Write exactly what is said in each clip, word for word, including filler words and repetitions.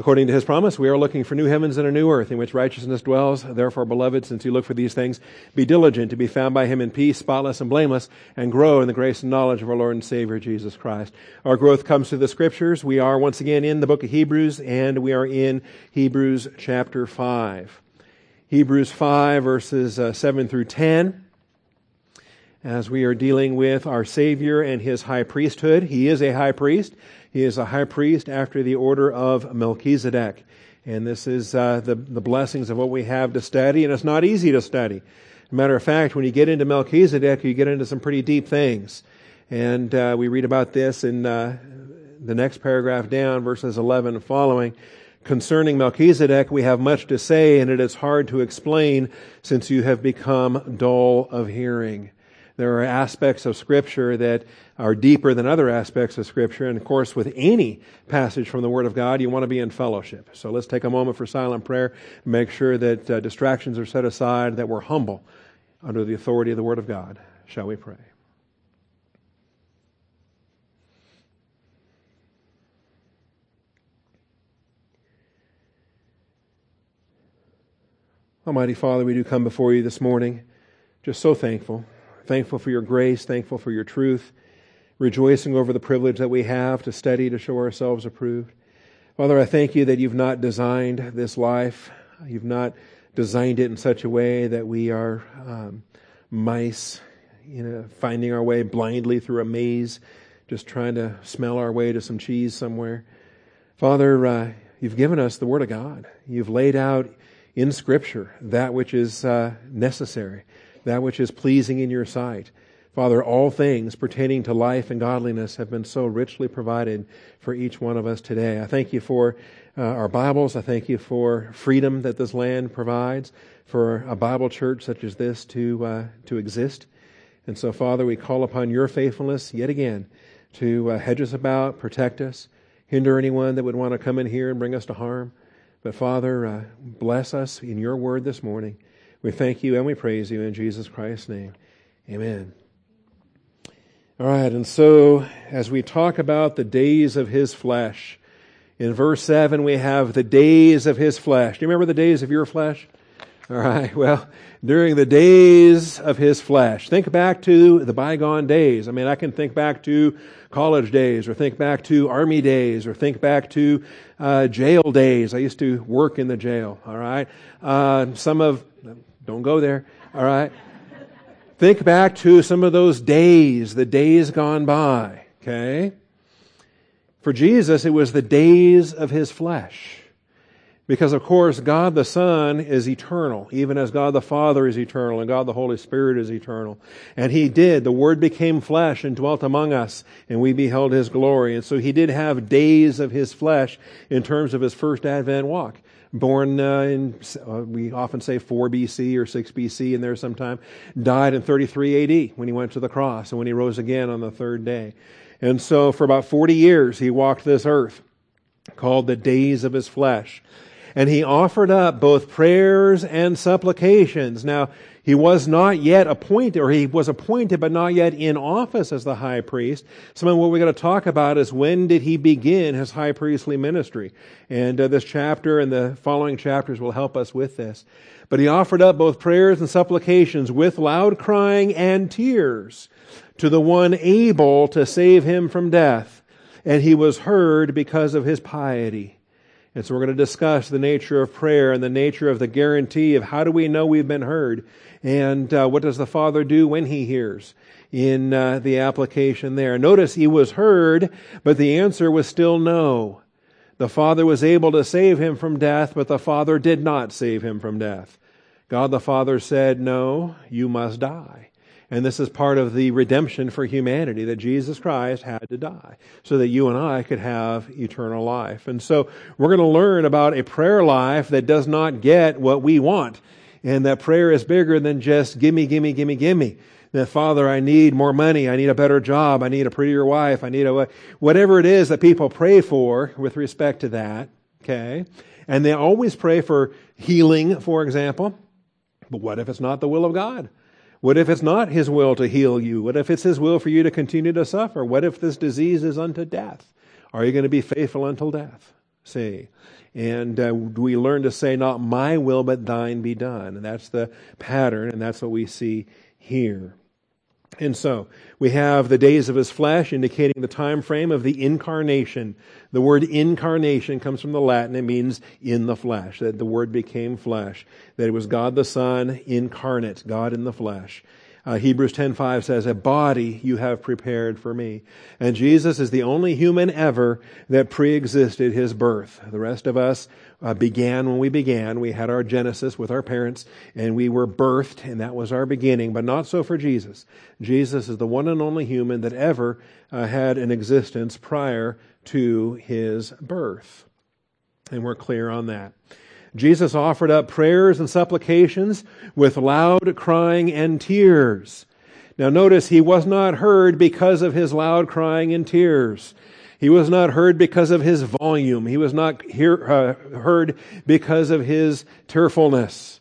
According to His promise, we are looking for new heavens and a new earth in which righteousness dwells. Therefore, beloved, since you look for these things, be diligent to be found by Him in peace, spotless and blameless, and grow in the grace and knowledge of our Lord and Savior, Jesus Christ. Our growth comes through the Scriptures. We are once again in the book of Hebrews, and we are in Hebrews chapter five. Hebrews five, verses uh, seven through ten. As we are dealing with our Savior and His high priesthood. He is a high priest. He is a high priest after the order of Melchizedek. And this is uh, the, the blessings of what we have to study, and it's not easy to study. As a matter of fact, when you get into Melchizedek, you get into some pretty deep things. And uh, we read about this in uh, the next paragraph down, verses eleven and following. Concerning Melchizedek, we have much to say, and it is hard to explain since you have become dull of hearing. There are aspects of Scripture that are deeper than other aspects of Scripture. And of course, with any passage from the Word of God, you want to be in fellowship. So let's take a moment for silent prayer, make sure that uh, distractions are set aside, that we're humble under the authority of the Word of God. Shall we pray? Almighty Father, we do come before you this morning, just so thankful. Thankful for your grace, thankful for your truth, rejoicing over the privilege that we have to study, to show ourselves approved. Father, I thank you that you've not designed this life. You've not designed it in such a way that we are um, mice, you know, finding our way blindly through a maze, just trying to smell our way to some cheese somewhere. Father, uh, you've given us the Word of God. You've laid out in Scripture that which is uh, necessary, that which is pleasing in your sight. Father, all things pertaining to life and godliness have been so richly provided for each one of us today. I thank you for uh, our Bibles. I thank you for freedom that this land provides, for a Bible church such as this to uh, to exist. And so, Father, we call upon your faithfulness yet again to uh, hedge us about, protect us, hinder anyone that would want to come in here and bring us to harm. But, Father, uh, bless us in your word this morning. We thank you and we praise you in Jesus Christ's name. Amen. All right, and so as we talk about the days of His flesh, in verse seven we have the days of His flesh. Do you remember the days of your flesh? All right, well, during the days of His flesh. Think back to the bygone days. I mean, I can think back to college days, or think back to army days, or think back to uh, jail days. I used to work in the jail, all right? Uh, some of... Don't go there, all right? Think back to some of those days, the days gone by, okay? For Jesus, it was the days of His flesh. Because, of course, God the Son is eternal, even as God the Father is eternal, and God the Holy Spirit is eternal. And He did. The Word became flesh and dwelt among us, and we beheld His glory. And so He did have days of His flesh in terms of His first Advent walk. Born uh, in, uh, we often say four B C or six B C in there sometime, died in thirty-three A D when He went to the cross and when He rose again on the third day. And so for about forty years He walked this earth, called the days of His flesh. And He offered up both prayers and supplications. Now, He was not yet appointed, or He was appointed but not yet in office as the high priest. So what we're going to talk about is when did He begin His high priestly ministry. And uh, this chapter and the following chapters will help us with this. But He offered up both prayers and supplications with loud crying and tears to the one able to save Him from death. And He was heard because of His piety. And so we're going to discuss the nature of prayer and the nature of the guarantee of how do we know we've been heard, and uh, what does the Father do when He hears in uh, the application there. Notice He was heard, but the answer was still no. The Father was able to save Him from death, but the Father did not save Him from death. God the Father said, no, you must die. And this is part of the redemption for humanity, that Jesus Christ had to die so that you and I could have eternal life. And so we're going to learn about a prayer life that does not get what we want, and that prayer is bigger than just gimme, gimme, gimme, gimme. That, Father, I need more money, I need a better job, I need a prettier wife, I need a... whatever it is that people pray for with respect to that, okay? And they always pray for healing, for example. But what if it's not the will of God? What if it's not His will to heal you? What if it's His will for you to continue to suffer? What if this disease is unto death? Are you going to be faithful until death? See, and uh, we learn to say, not my will, but thine be done. And that's the pattern, and that's what we see here. And so we have the days of his flesh indicating the time frame of the incarnation. The word incarnation comes from the Latin. It means in the flesh, that the word became flesh, that it was God the Son incarnate, God in the flesh. Uh, Hebrews ten five says, a body you have prepared for me. And Jesus is the only human ever that preexisted his birth. The rest of us uh, began when we began. We had our Genesis with our parents, and we were birthed, and that was our beginning. But not so for Jesus. Jesus is the one and only human that ever uh, had an existence prior to his birth. And we're clear on that. Jesus offered up prayers and supplications with loud crying and tears. Now notice, he was not heard because of his loud crying and tears. He was not heard because of his volume. He was not hear, uh, heard because of his tearfulness.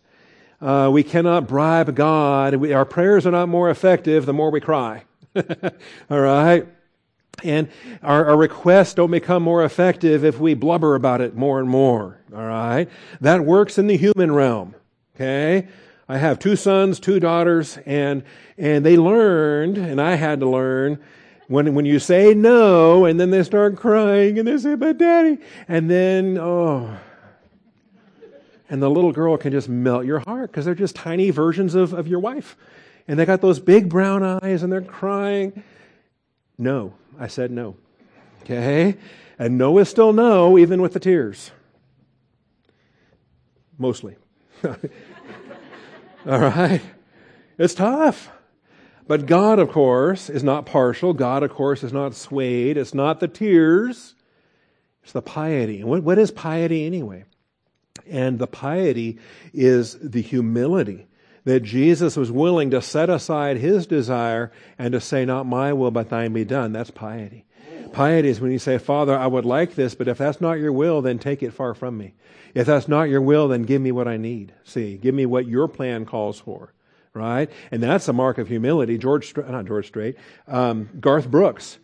Uh, we cannot bribe God. We, our prayers are not more effective the more we cry. All right? And our, our requests don't become more effective if we blubber about it more and more, all right? That works in the human realm, okay? I have two sons, two daughters, and and they learned, and I had to learn, when when you say no, and then they start crying, and they say, but Daddy, and then, oh... And the little girl can just melt your heart because they're just tiny versions of, of your wife. And they got those big brown eyes, and they're crying. No. I said no. Okay? And no is still no, even with the tears. Mostly. All right? It's tough. But God, of course, is not partial. God, of course, is not swayed. It's not the tears. It's the piety. What, what is piety anyway? And the piety is the humility that Jesus was willing to set aside his desire and to say, not my will, but thine be done. That's piety. Piety is when you say, Father, I would like this, but if that's not your will, then take it far from me. If that's not your will, then give me what I need. See, give me what your plan calls for, right? And that's a mark of humility. George, not George Strait, um, Garth Brooks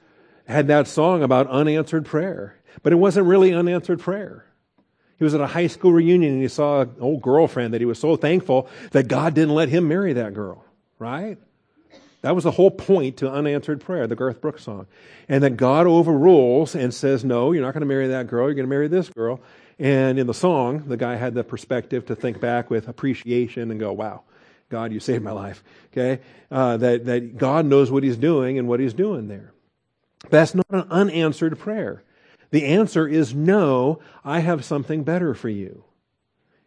had that song about unanswered prayer, but it wasn't really unanswered prayer. He was at a high school reunion and he saw an old girlfriend that he was so thankful that God didn't let him marry that girl, right? That was the whole point to unanswered prayer, the Garth Brooks song. And that God overrules and says, no, you're not going to marry that girl, you're going to marry this girl. And in the song, the guy had the perspective to think back with appreciation and go, wow, God, you saved my life, okay? Uh, that, that God knows what he's doing and what he's doing there. But that's not an unanswered prayer. The answer is no, I have something better for you.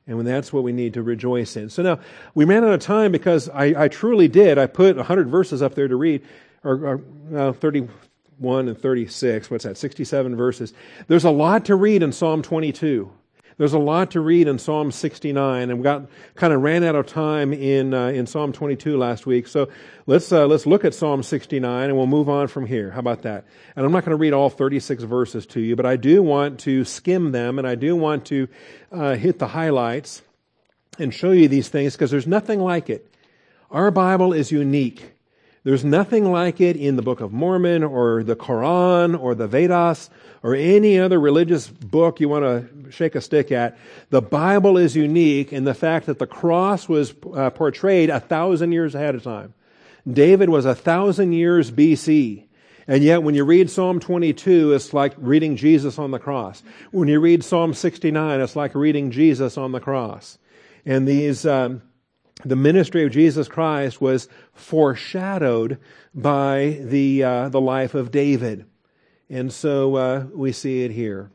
And that's what we need to rejoice in. So now, we ran out of time because I, I truly did. I put one hundred verses up there to read, or, or uh, thirty-one and thirty-six, what's that, sixty-seven verses. There's a lot to read in Psalm twenty-two. There's a lot to read in Psalm sixty-nine, and we got kind of ran out of time in uh, in Psalm twenty-two last week. So let's uh, let's look at Psalm sixty-nine, and we'll move on from here. How about that? And I'm not going to read all thirty-six verses to you, but I do want to skim them, and I do want to uh, hit the highlights and show you these things because there's nothing like it. Our Bible is unique. There's nothing like it in the Book of Mormon or the Quran or the Vedas or any other religious book you want to shake a stick at. The Bible is unique in the fact that the cross was uh, portrayed a thousand years ahead of time. David was a thousand years B C. And yet when you read Psalm twenty-two, it's like reading Jesus on the cross. When you read Psalm sixty-nine, it's like reading Jesus on the cross. And these... Um, The ministry of Jesus Christ was foreshadowed by the uh, the life of David. And so uh, we see it here.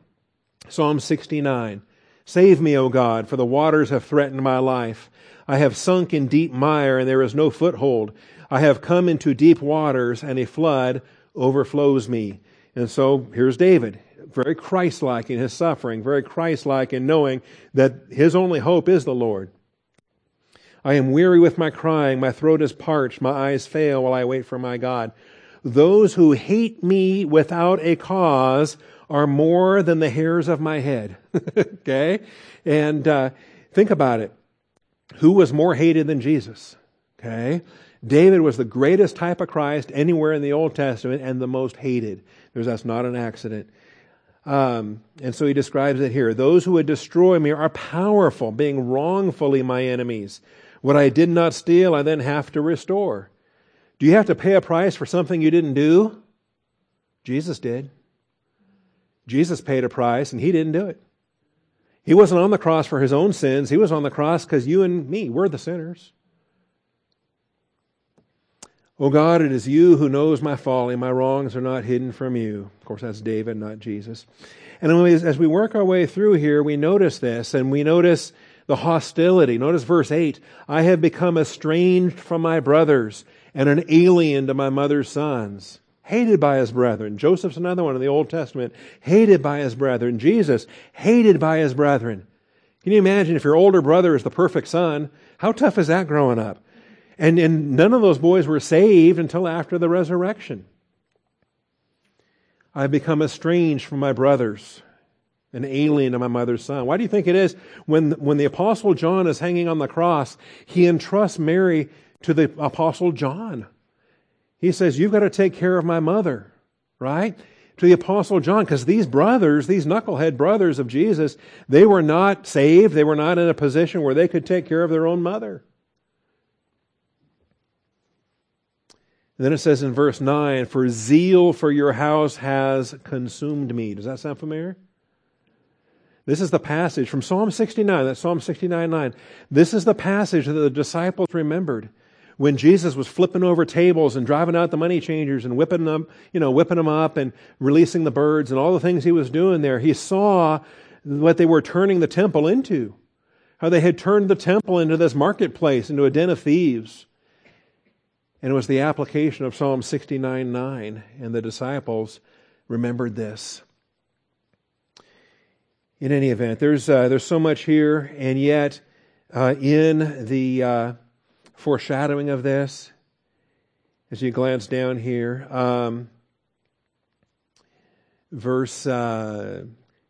Psalm sixty-nine. Save me, O God, for the waters have threatened my life. I have sunk in deep mire, and there is no foothold. I have come into deep waters, and a flood overflows me. And so here's David, very Christ-like in his suffering, very Christ-like in knowing that his only hope is the Lord. I am weary with my crying, my throat is parched, my eyes fail while I wait for my God. Those who hate me without a cause are more than the hairs of my head. Okay? And uh, think about it. Who was more hated than Jesus? Okay? David was the greatest type of Christ anywhere in the Old Testament and the most hated. Because that's not an accident. Um, and so he describes it here. Those who would destroy me are powerful, being wrongfully my enemies. What I did not steal, I then have to restore. Do you have to pay a price for something you didn't do? Jesus did. Jesus paid a price, and he didn't do it. He wasn't on the cross for his own sins. He was on the cross because you and me were the sinners. O God, it is you who knows my folly. My wrongs are not hidden from you. Of course, that's David, not Jesus. And as we work our way through here, we notice this, and we notice the hostility. Notice verse eight. I have become estranged from my brothers and an alien to my mother's sons. Hated by his brethren. Joseph's another one in the Old Testament. Hated by his brethren. Jesus, hated by his brethren. Can you imagine if your older brother is the perfect son? How tough is that growing up? And, and none of those boys were saved until after the resurrection. I've become estranged from my brothers, an alien to my mother's son. Why do you think it is when, when the Apostle John is hanging on the cross, he entrusts Mary to the Apostle John? He says, you've got to take care of my mother, right? To the Apostle John, because these brothers, these knucklehead brothers of Jesus, they were not saved. They were not in a position where they could take care of their own mother. And then it says in verse nine, for zeal for your house has consumed me. Does that sound familiar? This is the passage from Psalm sixty-nine. That's Psalm sixty-nine nine. This is the passage that the disciples remembered when Jesus was flipping over tables and driving out the money changers and whipping them, you know, whipping them up and releasing the birds and all the things he was doing there. He saw what they were turning the temple into, how they had turned the temple into this marketplace, into a den of thieves. And it was the application of Psalm sixty-nine nine, and the disciples remembered this. In any event, there's uh, there's so much here, and yet uh, in the uh, foreshadowing of this, as you glance down here, um, verse uh,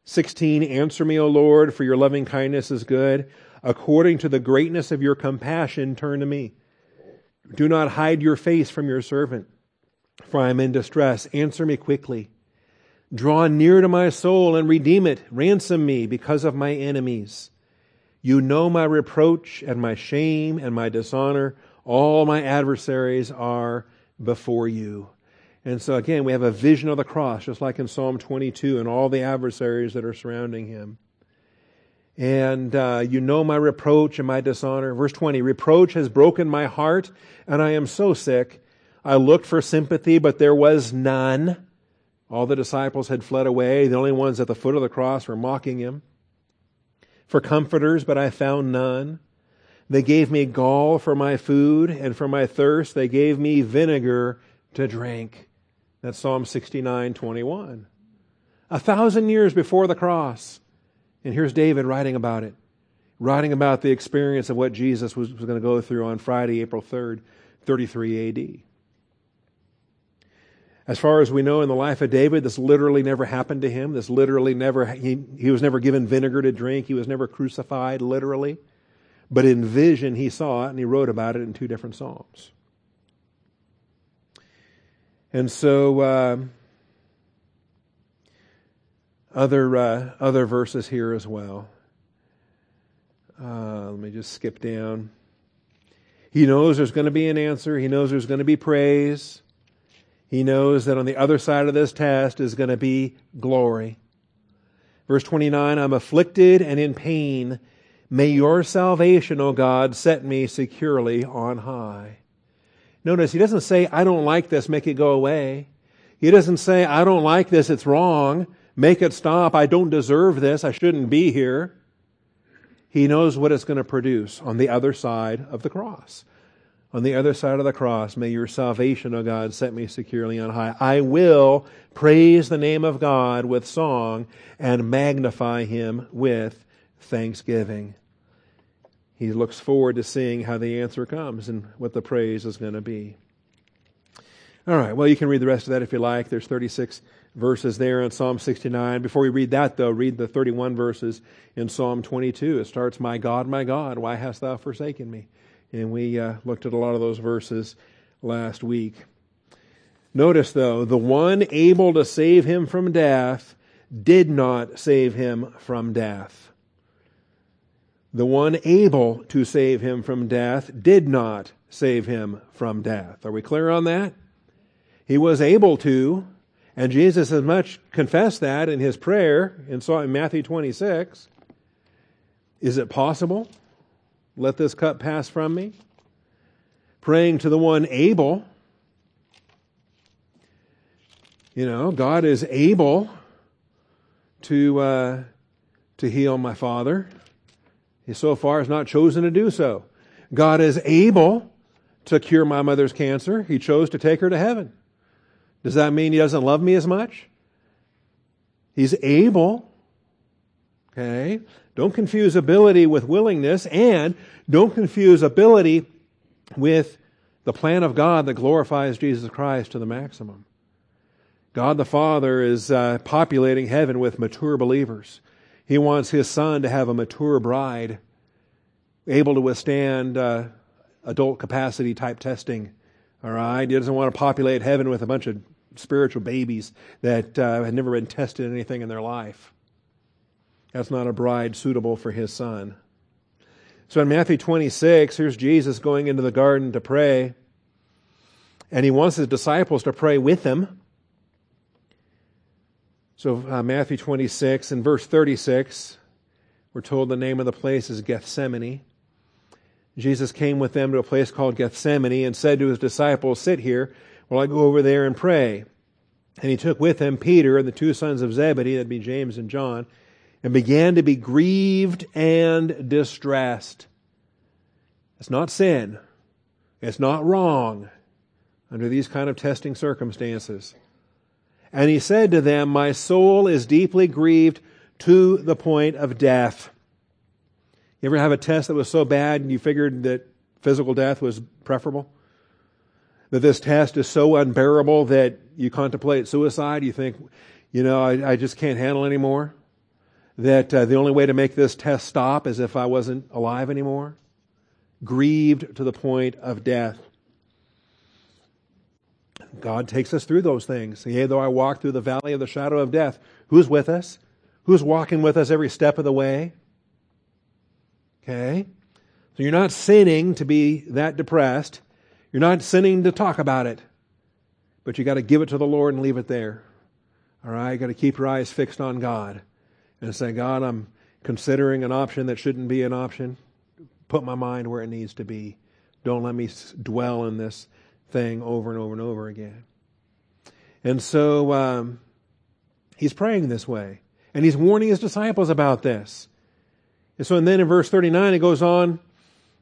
sixteen, answer me, O Lord, for your loving kindness is good. According to the greatness of your compassion, turn to me. Do not hide your face from your servant, for I am in distress. Answer me quickly. Draw near to my soul and redeem it. Ransom me because of my enemies. You know my reproach and my shame and my dishonor. All my adversaries are before you. And so again, we have a vision of the cross, just like in Psalm twenty-two and all the adversaries that are surrounding him. And uh, you know my reproach and my dishonor. Verse twenty, reproach has broken my heart, and I am so sick. I looked for sympathy, but there was none. All the disciples had fled away. The only ones at the foot of the cross were mocking him. For comforters, but I found none. They gave me gall for my food, and for my thirst they gave me vinegar to drink. That's Psalm sixty-nine twenty-one. A thousand years before the cross. And here's David writing about it, writing about the experience of what Jesus was, was going to go through on Friday, April third, thirty-three A D. As far as we know in the life of David, this literally never happened to him. This literally never, he, he was never given vinegar to drink. He was never crucified, literally. But in vision, he saw it, and he wrote about it in two different Psalms. And so... Uh, Other uh, other verses here as well. Uh, let me just skip down. He knows there's going to be an answer. He knows there's going to be praise. He knows that on the other side of this test is going to be glory. Verse twenty-nine, I'm afflicted and in pain. May your salvation, O God, set me securely on high. Notice he doesn't say, I don't like this, make it go away. He doesn't say, I don't like this, it's wrong. Make it stop. I don't deserve this. I shouldn't be here. He knows what it's going to produce on the other side of the cross. On the other side of the cross, may your salvation, O God, set me securely on high. I will praise the name of God with song and magnify him with thanksgiving. He looks forward to seeing how the answer comes and what the praise is going to be. All right, well, you can read the rest of that if you like. There's thirty-six verses there in Psalm sixty-nine. Before we read that, though, read the thirty-one verses in Psalm twenty-two. It starts, My God, my God, why hast thou forsaken me? And we uh, looked at a lot of those verses last week. Notice, though, the one able to save him from death did not save him from death. The one able to save him from death did not save him from death. Are we clear on that? He was able to, and Jesus as much confessed that in his prayer and saw in Matthew twenty-six. Is it possible? Let this cup pass from me. Praying to the one able. You know, God is able to uh, to heal my father. He so far has not chosen to do so. God is able to cure my mother's cancer. He chose to take her to heaven. Does that mean He doesn't love me as much? He's able. Okay? Don't confuse ability with willingness, and don't confuse ability with the plan of God that glorifies Jesus Christ to the maximum. God the Father is uh, populating heaven with mature believers. He wants His Son to have a mature bride, able to withstand uh, adult capacity type testing. All right, He doesn't want to populate heaven with a bunch of spiritual babies that uh, had never been tested anything in their life. That's not a bride suitable for His Son. So in Matthew twenty-six, here's Jesus going into the garden to pray, and He wants His disciples to pray with Him. So uh, Matthew twenty-six, in verse thirty-six, we're told the name of the place is Gethsemane. Jesus came with them to a place called Gethsemane and said to His disciples, "Sit here while I go over there and pray." And He took with Him Peter and the two sons of Zebedee, that'd be James and John, and began to be grieved and distressed. It's not sin. It's not wrong under these kind of testing circumstances. And He said to them, "My soul is deeply grieved to the point of death." You ever have a test that was so bad and you figured that physical death was preferable? That this test is so unbearable that you contemplate suicide? You think, you know, I, I just can't handle anymore? That uh, the only way to make this test stop is if I wasn't alive anymore? Grieved to the point of death. God takes us through those things. Yea, though I walk through the valley of the shadow of death, who's with us? Who's walking with us every step of the way? Okay? So you're not sinning to be that depressed. You're not sinning to talk about it. But you got to give it to the Lord and leave it there. All right? You got to keep your eyes fixed on God and say, "God, I'm considering an option that shouldn't be an option. Put my mind where it needs to be. Don't let me dwell in this thing over and over and over again." And so um, he's praying this way, and he's warning his disciples about this. And so and then in verse thirty-nine, it goes on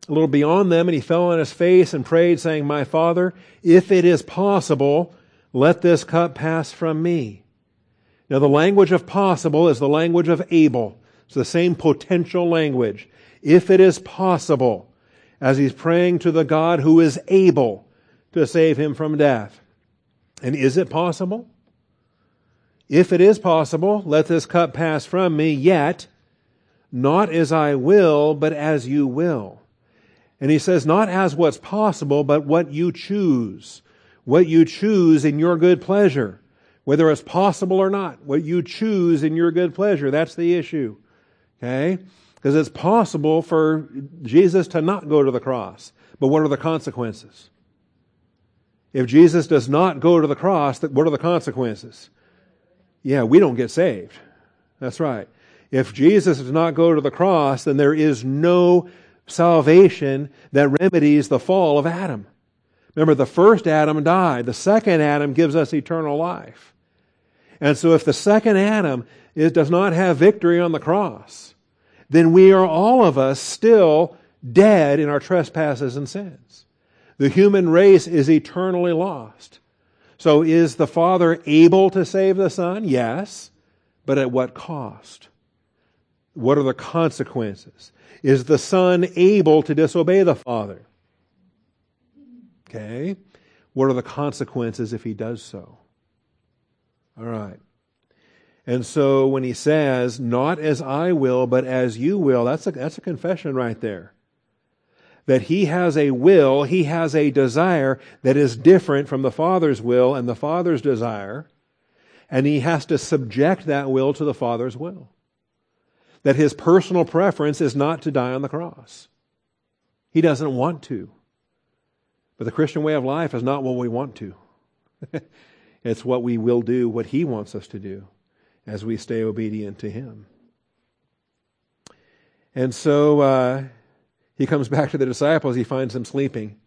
a little beyond them, and he fell on his face and prayed, saying, "My Father, if it is possible, let this cup pass from me." Now the language of possible is the language of able. It's the same potential language. If it is possible, as he's praying to the God who is able to save him from death. And is it possible? If it is possible, let this cup pass from me, yet not as I will, but as you will. And he says, not as what's possible, but what you choose. What you choose in your good pleasure. Whether it's possible or not, what you choose in your good pleasure, that's the issue. Okay? Because it's possible for Jesus to not go to the cross. But what are the consequences? If Jesus does not go to the cross, what are the consequences? Yeah, we don't get saved. That's right. If Jesus does not go to the cross, then there is no salvation that remedies the fall of Adam. Remember, the first Adam died. The second Adam gives us eternal life. And so if the second Adam is, does not have victory on the cross, then we are all of us still dead in our trespasses and sins. The human race is eternally lost. So is the Father able to save the Son? Yes. But at what cost? What are the consequences? Is the Son able to disobey the Father? Okay. What are the consequences if he does so? All right. And so when he says, "Not as I will, but as you will," that's a, that's a confession right there. That he has a will, he has a desire that is different from the Father's will and the Father's desire. and he has to subject that will to the Father's will. That his personal preference is not to die on the cross. He doesn't want to. But the Christian way of life is not what we want to. It's what we will do, what he wants us to do, as we stay obedient to him. And so uh, he comes back to the disciples. He finds them sleeping.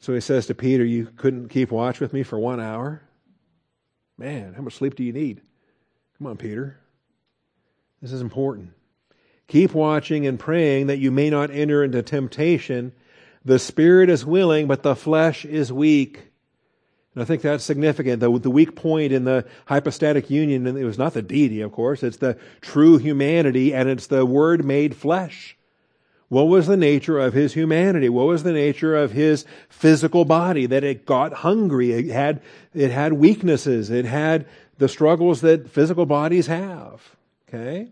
So he says to Peter, "You couldn't keep watch with me for one hour? Man, how much sleep do you need? Come on, Peter. This is important. Keep watching and praying that you may not enter into temptation. The spirit is willing, but the flesh is weak." And I think that's significant. The, the weak point in the hypostatic union, it was not the deity, of course. It's the true humanity, and it's the Word made flesh. What was the nature of his humanity? What was the nature of his physical body? That it got hungry. It had, it had weaknesses. It had the struggles that physical bodies have. Okay?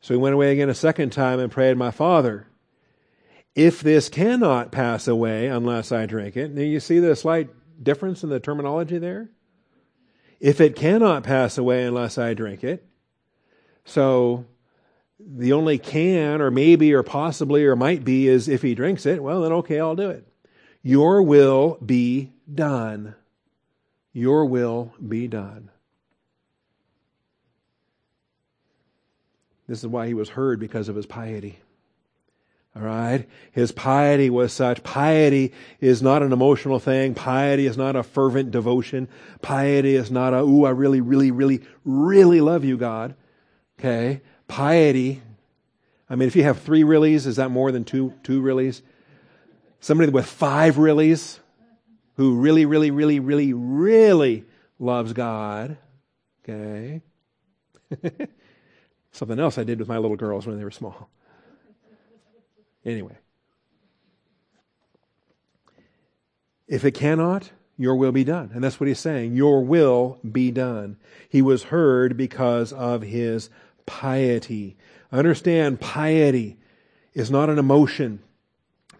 So he went away again a second time and prayed, "My Father, if this cannot pass away unless I drink it." Now you see the slight difference in the terminology there? If it cannot pass away unless I drink it. So the only can or maybe or possibly or might be is if he drinks it. Well, then okay, I'll do it. Your will be done. Your will be done. This is why he was heard, because of his piety. All right? His piety was such. Piety is not an emotional thing. Piety is not a fervent devotion. Piety is not a, ooh, I really, really, really, really love you, God. Okay? Piety, I mean, if you have three reallys, is that more than two two reallys? Somebody with five reallys who really, really, really, really, really loves God. Okay? Something else I did with my little girls when they were small. Anyway. If it cannot, your will be done. And that's what he's saying. Your will be done. He was heard because of his piety. Understand, piety is not an emotion.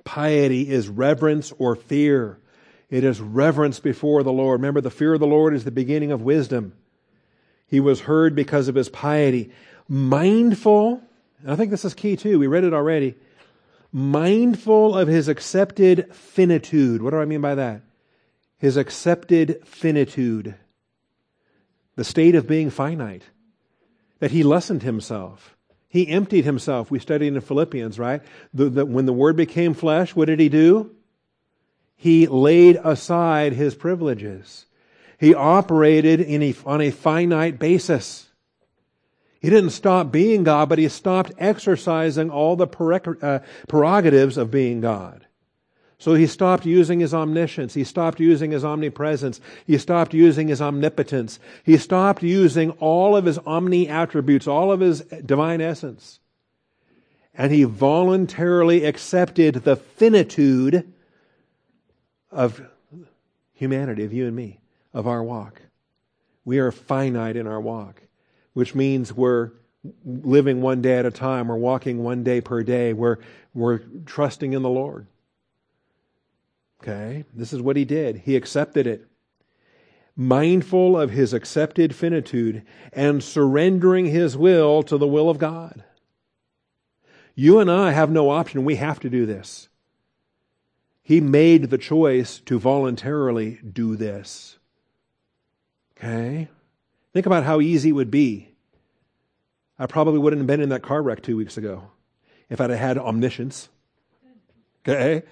Piety is reverence or fear. It is reverence before the Lord. Remember, the fear of the Lord is the beginning of wisdom. He was heard because of his piety. Mindful, and I think this is key too, we read it already, mindful of his accepted finitude. What do I mean by that? His accepted finitude. The state of being finite. That he lessened himself. He emptied himself. We studied in Philippians, right? The, the, when the Word became flesh, what did he do? He laid aside his privileges. He operated in a, on a finite basis. He didn't stop being God, but he stopped exercising all the per- uh, prerogatives of being God. So he stopped using his omniscience. He stopped using his omnipresence. He stopped using his omnipotence. He stopped using all of his omni attributes, all of his divine essence. And he voluntarily accepted the finitude of humanity, of you and me, of our walk. We are finite in our walk, which means we're living one day at a time. We're walking one day per day. We're, we're trusting in the Lord. Okay, this is what he did. He accepted it. Mindful of his accepted finitude and surrendering his will to the will of God. You and I have no option. We have to do this. He made the choice to voluntarily do this. Okay? Think about how easy it would be. I probably wouldn't have been in that car wreck two weeks ago if I'd have had omniscience. Okay?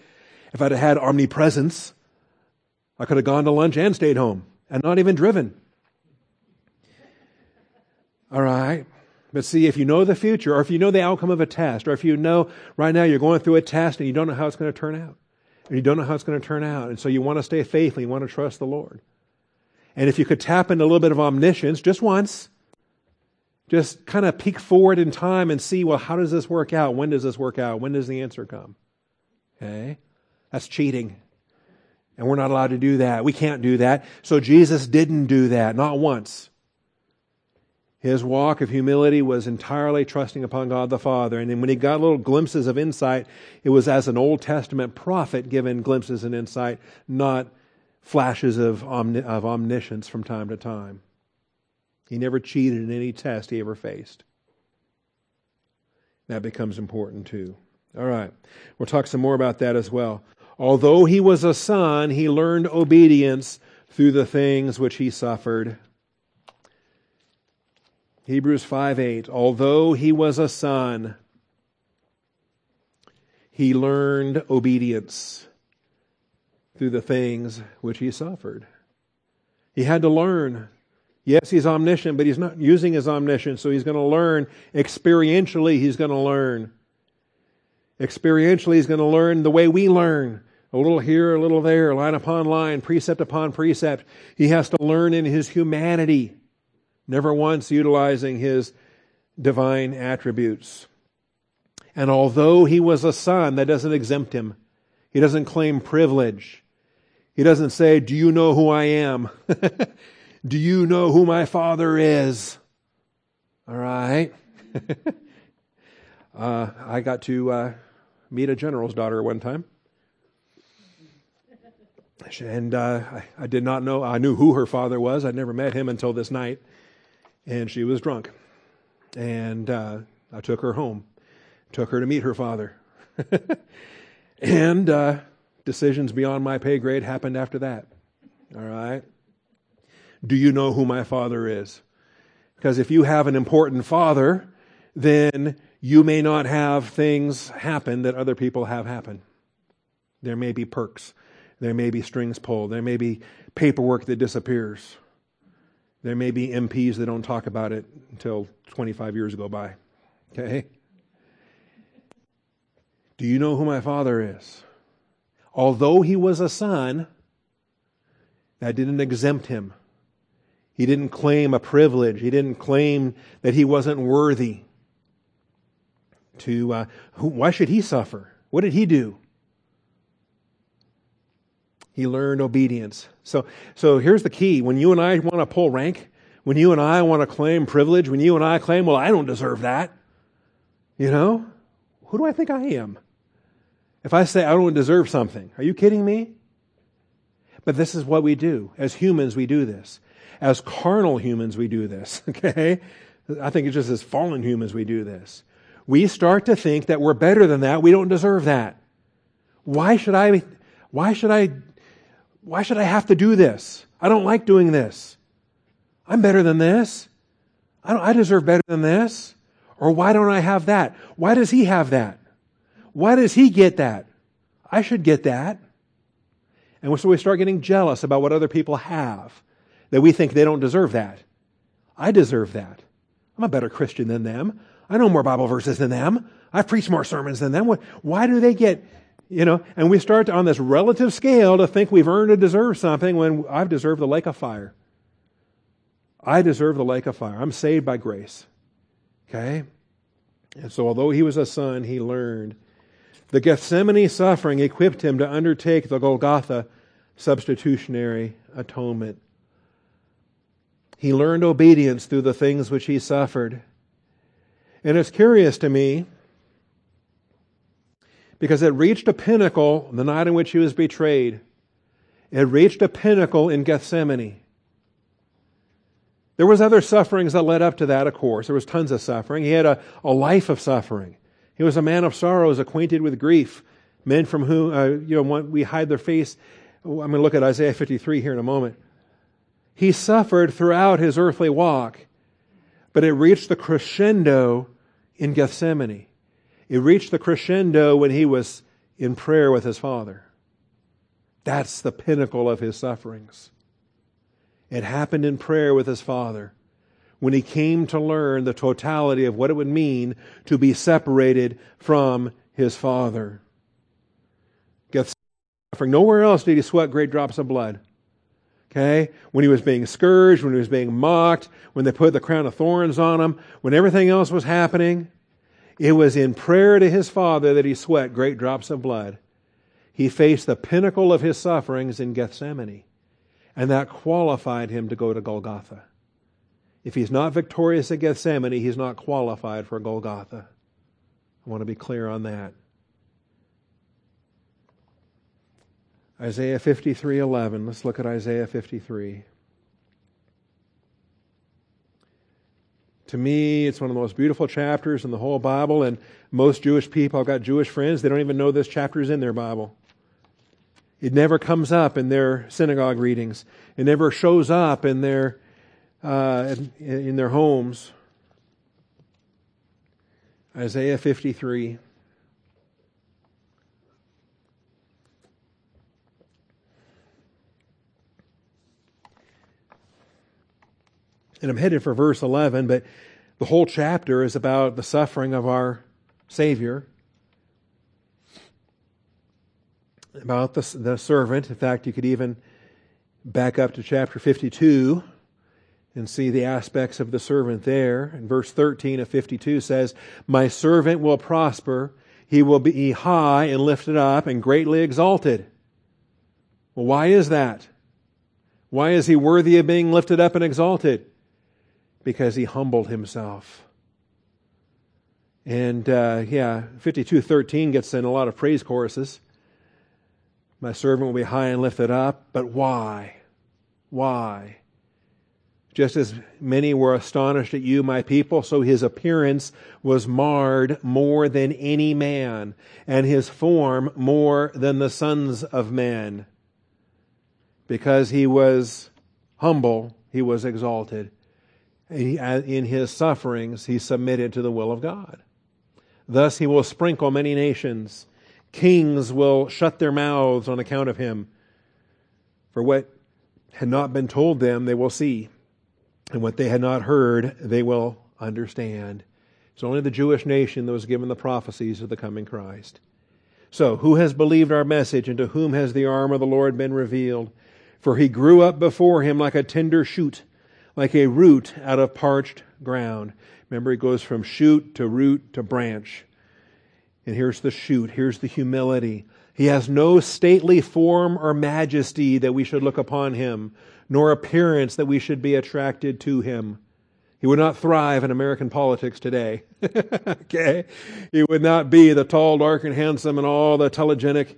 If I'd have had omnipresence, I could have gone to lunch and stayed home and not even driven. All right. But see, if you know the future, or if you know the outcome of a test, or if you know right now you're going through a test and you don't know how it's going to turn out, and you don't know how it's going to turn out, and so you want to stay faithful, you want to trust the Lord. And if you could tap into a little bit of omniscience just once, just kind of peek forward in time and see, well, how does this work out? When does this work out? When does the answer come? Okay? That's cheating. And we're not allowed to do that. We can't do that. So Jesus didn't do that, not once. His walk of humility was entirely trusting upon God the Father. And then when he got little glimpses of insight, it was as an Old Testament prophet given glimpses and insight, not flashes of, omni- of omniscience from time to time. He never cheated in any test he ever faced. That becomes important too. All right, we'll talk some more about that as well. Although he was a son, he learned obedience through the things which he suffered. Hebrews five eight, although he was a son, he learned obedience through the things which he suffered. He had to learn. Yes, he's omniscient, but he's not using his omniscience, so he's going to learn. Experientially, he's going to learn. Experientially, he's going to learn the way we learn. A little here, a little there, line upon line, precept upon precept. He has to learn in his humanity, never once utilizing his divine attributes. And although he was a son, that doesn't exempt him. He doesn't claim privilege. He doesn't say, do you know who I am? Do you know who my father is? All right. uh, I got to uh, meet a general's daughter one time. And uh, I, I did not know, I knew who her father was. I'd never met him until this night. And she was drunk. And uh, I took her home. Took her to meet her father. And uh, decisions beyond my pay grade happened after that. All right. Do you know who my father is? Because if you have an important father, then you may not have things happen that other people have happen. There may be perks. There may be strings pulled. There may be paperwork that disappears. There may be M Ps that don't talk about it until twenty-five years go by. Okay? Do you know who my father is? Although he was a son, that didn't exempt him. He didn't claim a privilege. He didn't claim that he wasn't worthy to, uh, who, why should he suffer? What did he do? He learned obedience. So, so here's the key. When you and I want to pull rank, when you and I want to claim privilege, when you and I claim, well, I don't deserve that. You know, who do I think I am? If I say I don't deserve something, are you kidding me? But this is what we do. As humans, we do this. As carnal humans, we do this, okay? I think it's just as fallen humans, we do this. We start to think that we're better than that. We don't deserve that. Why should I, why should I, why should I have to do this? I don't like doing this. I'm better than this. I don't, I deserve better than this. Or why don't I have that? Why does he have that? Why does he get that? I should get that. And so we start getting jealous about what other people have, that we think they don't deserve that. I deserve that. I'm a better Christian than them. I know more Bible verses than them. I preach more sermons than them. Why do they get, you know, and we start to, on this relative scale, to think we've earned or deserved something when I've deserved the lake of fire. I deserve the lake of fire. I'm saved by grace. Okay? And so although he was a son, he learned. The Gethsemane suffering equipped him to undertake the Golgotha substitutionary atonement. He learned obedience through the things which he suffered. And it's curious to me because it reached a pinnacle the night in which he was betrayed. It reached a pinnacle in Gethsemane. There was other sufferings that led up to that, of course. There was tons of suffering. He had a, a life of suffering. He was a man of sorrows, acquainted with grief. Men from whom uh, you know we hide their face. I'm going to look at Isaiah fifty-three here in a moment. He suffered throughout his earthly walk, but it reached the crescendo in Gethsemane. It reached the crescendo when he was in prayer with his Father. That's the pinnacle of his sufferings. It happened in prayer with his Father when he came to learn the totality of what it would mean to be separated from his Father. Gethsemane suffering. Nowhere else did he sweat great drops of blood. Okay? When he was being scourged, when he was being mocked, when they put the crown of thorns on him, when everything else was happening, it was in prayer to his Father that he sweat great drops of blood. He faced the pinnacle of his sufferings in Gethsemane, and that qualified him to go to Golgotha. If he's not victorious at Gethsemane, he's not qualified for Golgotha. I want to be clear on that. Isaiah fifty-three eleven. Let's look at Isaiah fifty-three. To me, it's one of the most beautiful chapters in the whole Bible, and most Jewish people, I've got Jewish friends, they don't even know this chapter is in their Bible. It never comes up in their synagogue readings. It never shows up in their uh, in their homes. Isaiah fifty-three. And I'm headed for verse eleven, but the whole chapter is about the suffering of our Savior, about the, the servant. In fact, you could even back up to chapter fifty-two and see the aspects of the servant there. And verse thirteen of fifty-two says, "My servant will prosper. He will be high and lifted up and greatly exalted." Well, why is that? Why is he worthy of being lifted up and exalted? Because he humbled himself. And uh, yeah, fifty-two thirteen gets in a lot of praise choruses. My servant will be high and lifted up, but why? Why? Just as many were astonished at you, my people, so his appearance was marred more than any man, and his form more than the sons of men. Because he was humble, he was exalted. In his sufferings, he submitted to the will of God. Thus he will sprinkle many nations. Kings will shut their mouths on account of him. For what had not been told them, they will see. And what they had not heard, they will understand. It's only the Jewish nation that was given the prophecies of the coming Christ. So, who has believed our message, and to whom has the arm of the Lord been revealed? For he grew up before him like a tender shoot, like a root out of parched ground. Remember, it goes from shoot to root to branch. And here's the shoot. Here's the humility. He has no stately form or majesty that we should look upon him, nor appearance that we should be attracted to him. He would not thrive in American politics today. Okay? He would not be the tall, dark, and handsome, and all the telegenic,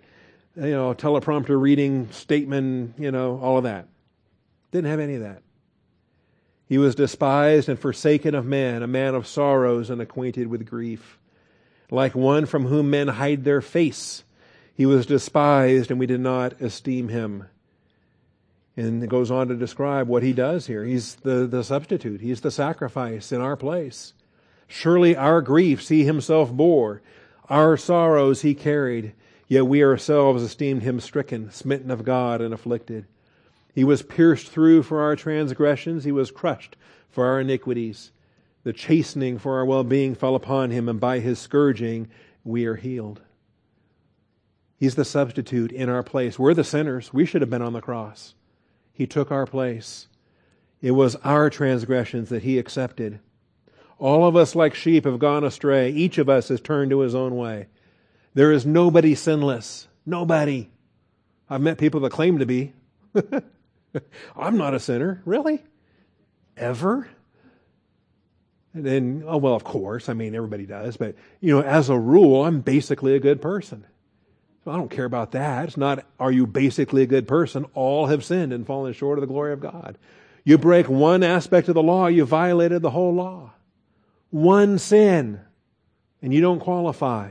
you know, teleprompter reading statement, you know, all of that. Didn't have any of that. He was despised and forsaken of men, a man of sorrows and acquainted with grief. Like one from whom men hide their face, he was despised, and we did not esteem him. And it goes on to describe what he does here. He's the, the substitute. He's the sacrifice in our place. Surely our griefs he himself bore, our sorrows he carried, yet we ourselves esteemed him stricken, smitten of God, and afflicted. He was pierced through for our transgressions. He was crushed for our iniquities. The chastening for our well-being fell upon him, and by his scourging we are healed. He's the substitute in our place. We're the sinners. We should have been on the cross. He took our place. It was our transgressions that he accepted. All of us like sheep have gone astray. Each of us has turned to his own way. There is nobody sinless. Nobody. I've met people that claim to be. I'm not a sinner. Really? Ever? And then, oh, well, of course. I mean, everybody does. But, you know, as a rule, I'm basically a good person. So I don't care about that. It's not, are you basically a good person? All have sinned and fallen short of the glory of God. You break one aspect of the law, you violated the whole law. One sin, and you don't qualify.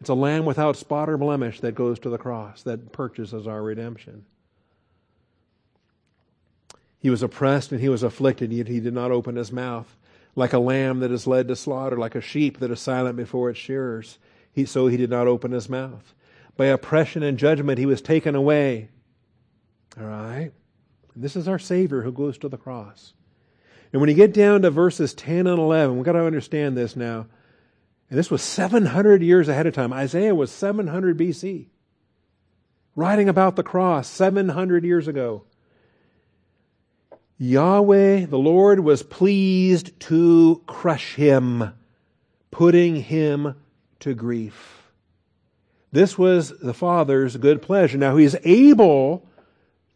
It's a lamb without spot or blemish that goes to the cross, that purchases our redemption. He was oppressed and he was afflicted, yet he did not open his mouth. Like a lamb that is led to slaughter, like a sheep that is silent before its shearers, he, so he did not open his mouth. By oppression and judgment he was taken away. All right? And this is our Savior who goes to the cross. And when you get down to verses ten and eleven, we've got to understand this now. And this was seven hundred years ahead of time. Isaiah was seven hundred B C, writing about the cross seven hundred years ago. Yahweh, the Lord, was pleased to crush him, putting him to grief. This was the Father's good pleasure. Now, he's able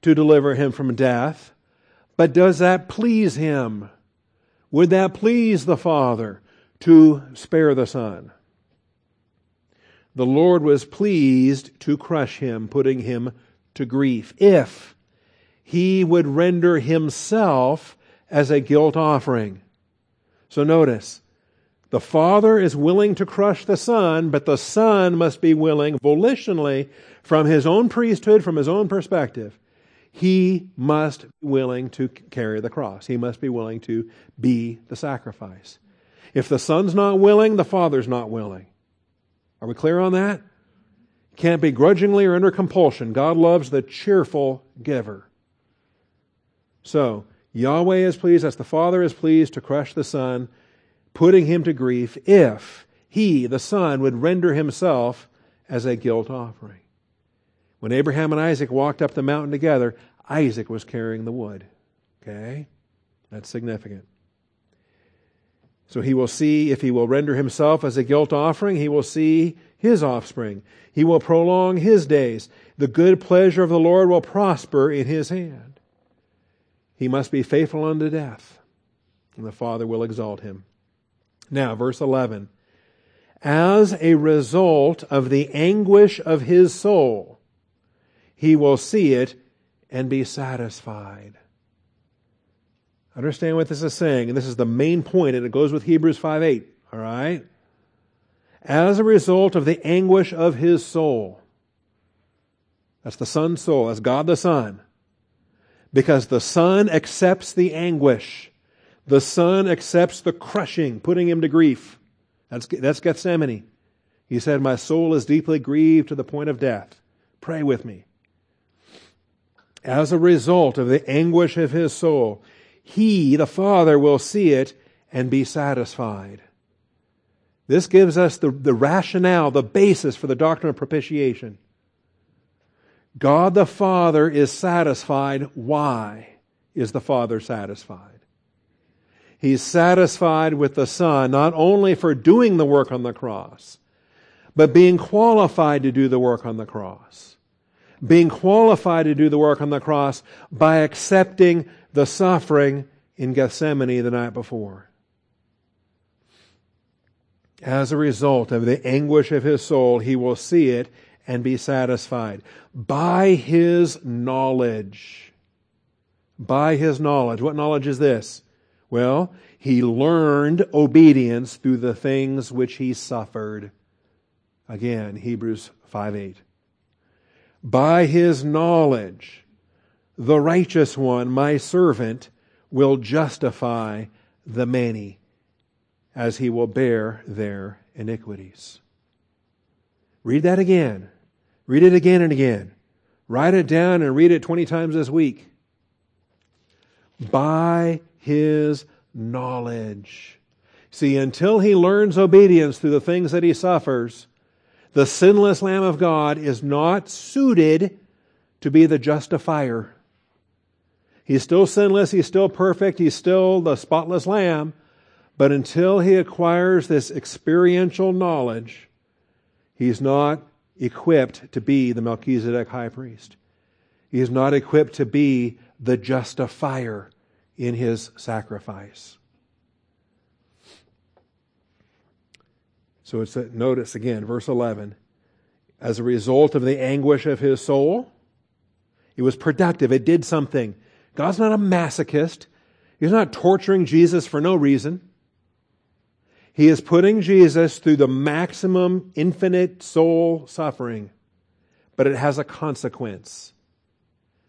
to deliver him from death, but does that please him? Would that please the Father to spare the Son? The Lord was pleased to crush him, putting him to grief if he would render himself as a guilt offering. So notice, the Father is willing to crush the Son, but the Son must be willing volitionally from his own priesthood, from his own perspective. He must be willing to carry the cross. He must be willing to be the sacrifice. If the Son's not willing, the Father's not willing. Are we clear on that? Can't be grudgingly or under compulsion. God loves the cheerful giver. So, Yahweh is pleased, as the Father is pleased to crush the Son, putting him to grief if he, the Son, would render himself as a guilt offering. When Abraham and Isaac walked up the mountain together, Isaac was carrying the wood. Okay? That's significant. So he will see if he will render himself as a guilt offering, he will see his offspring. He will prolong his days. The good pleasure of the Lord will prosper in his hand. He must be faithful unto death, and the Father will exalt him. Now, verse eleven. As a result of the anguish of his soul, he will see it and be satisfied. Understand what this is saying, and this is the main point, and it goes with Hebrews five eight, all right? As a result of the anguish of his soul, that's the Son's soul, that's God the Son, because the Son accepts the anguish. The Son accepts the crushing, putting him to grief. That's, that's Gethsemane. He said, my soul is deeply grieved to the point of death. Pray with me. As a result of the anguish of his soul, he, the Father, will see it and be satisfied. This gives us the, the rationale, the basis for the doctrine of propitiation. God the Father is satisfied. Why is the Father satisfied? He's satisfied with the Son, not only for doing the work on the cross, but being qualified to do the work on the cross. Being qualified to do the work on the cross by accepting the suffering in Gethsemane the night before. As a result of the anguish of his soul, he will see it and be satisfied. By his knowledge. By his knowledge. What knowledge is this? Well, he learned obedience through the things which he suffered. Again, Hebrews five eight. By his knowledge, the righteous one, my servant, will justify the many, as he will bear their iniquities. Read that again. Read it again and again. Write it down and read it twenty times this week. By his knowledge. See, until he learns obedience through the things that he suffers, the sinless Lamb of God is not suited to be the justifier. He's still sinless, he's still perfect, he's still the spotless Lamb, but until he acquires this experiential knowledge, he's not equipped to be the Melchizedek high priest. He's not equipped to be the justifier in his sacrifice. So it's a, notice again, verse eleven, as a result of the anguish of his soul, it was productive, it did something. God's not a masochist. He's not torturing Jesus for no reason. He is putting Jesus through the maximum infinite soul suffering. But it has a consequence.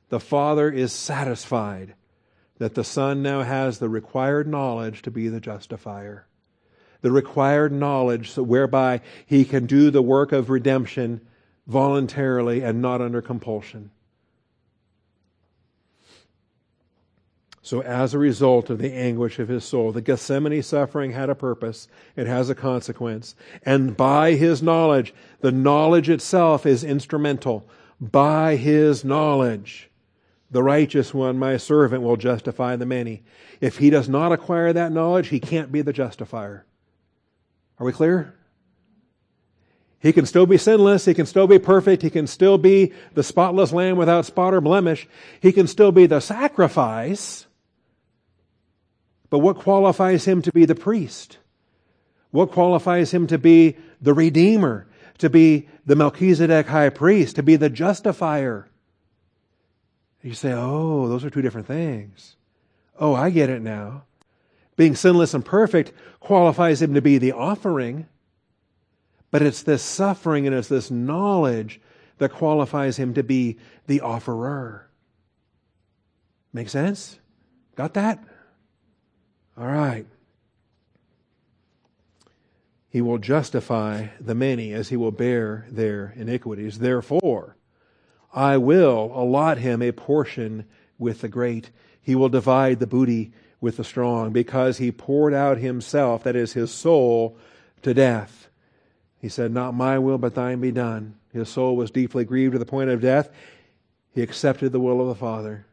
The Father is satisfied that the Son now has the required knowledge to be the justifier. The required knowledge whereby he can do the work of redemption voluntarily and not under compulsion. So as a result of the anguish of his soul, the Gethsemane suffering had a purpose. It has a consequence. And by his knowledge, the knowledge itself is instrumental. By his knowledge, the righteous one, my servant, will justify the many. If he does not acquire that knowledge, he can't be the justifier. Are we clear? He can still be sinless. He can still be perfect. He can still be the spotless Lamb without spot or blemish. He can still be the sacrifice. But what qualifies him to be the priest? What qualifies him to be the Redeemer? To be the Melchizedek high priest? To be the justifier? You say, oh, those are two different things. Oh, I get it now. Being sinless and perfect qualifies him to be the offering, but it's this suffering and it's this knowledge that qualifies him to be the offerer. Make sense? Got that? All right. He will justify the many as he will bear their iniquities. Therefore, I will allot him a portion with the great. He will divide the booty with the strong, because he poured out himself, that is his soul, to death. He said, not my will, but thine be done. His soul was deeply grieved to the point of death. He accepted the will of the Father.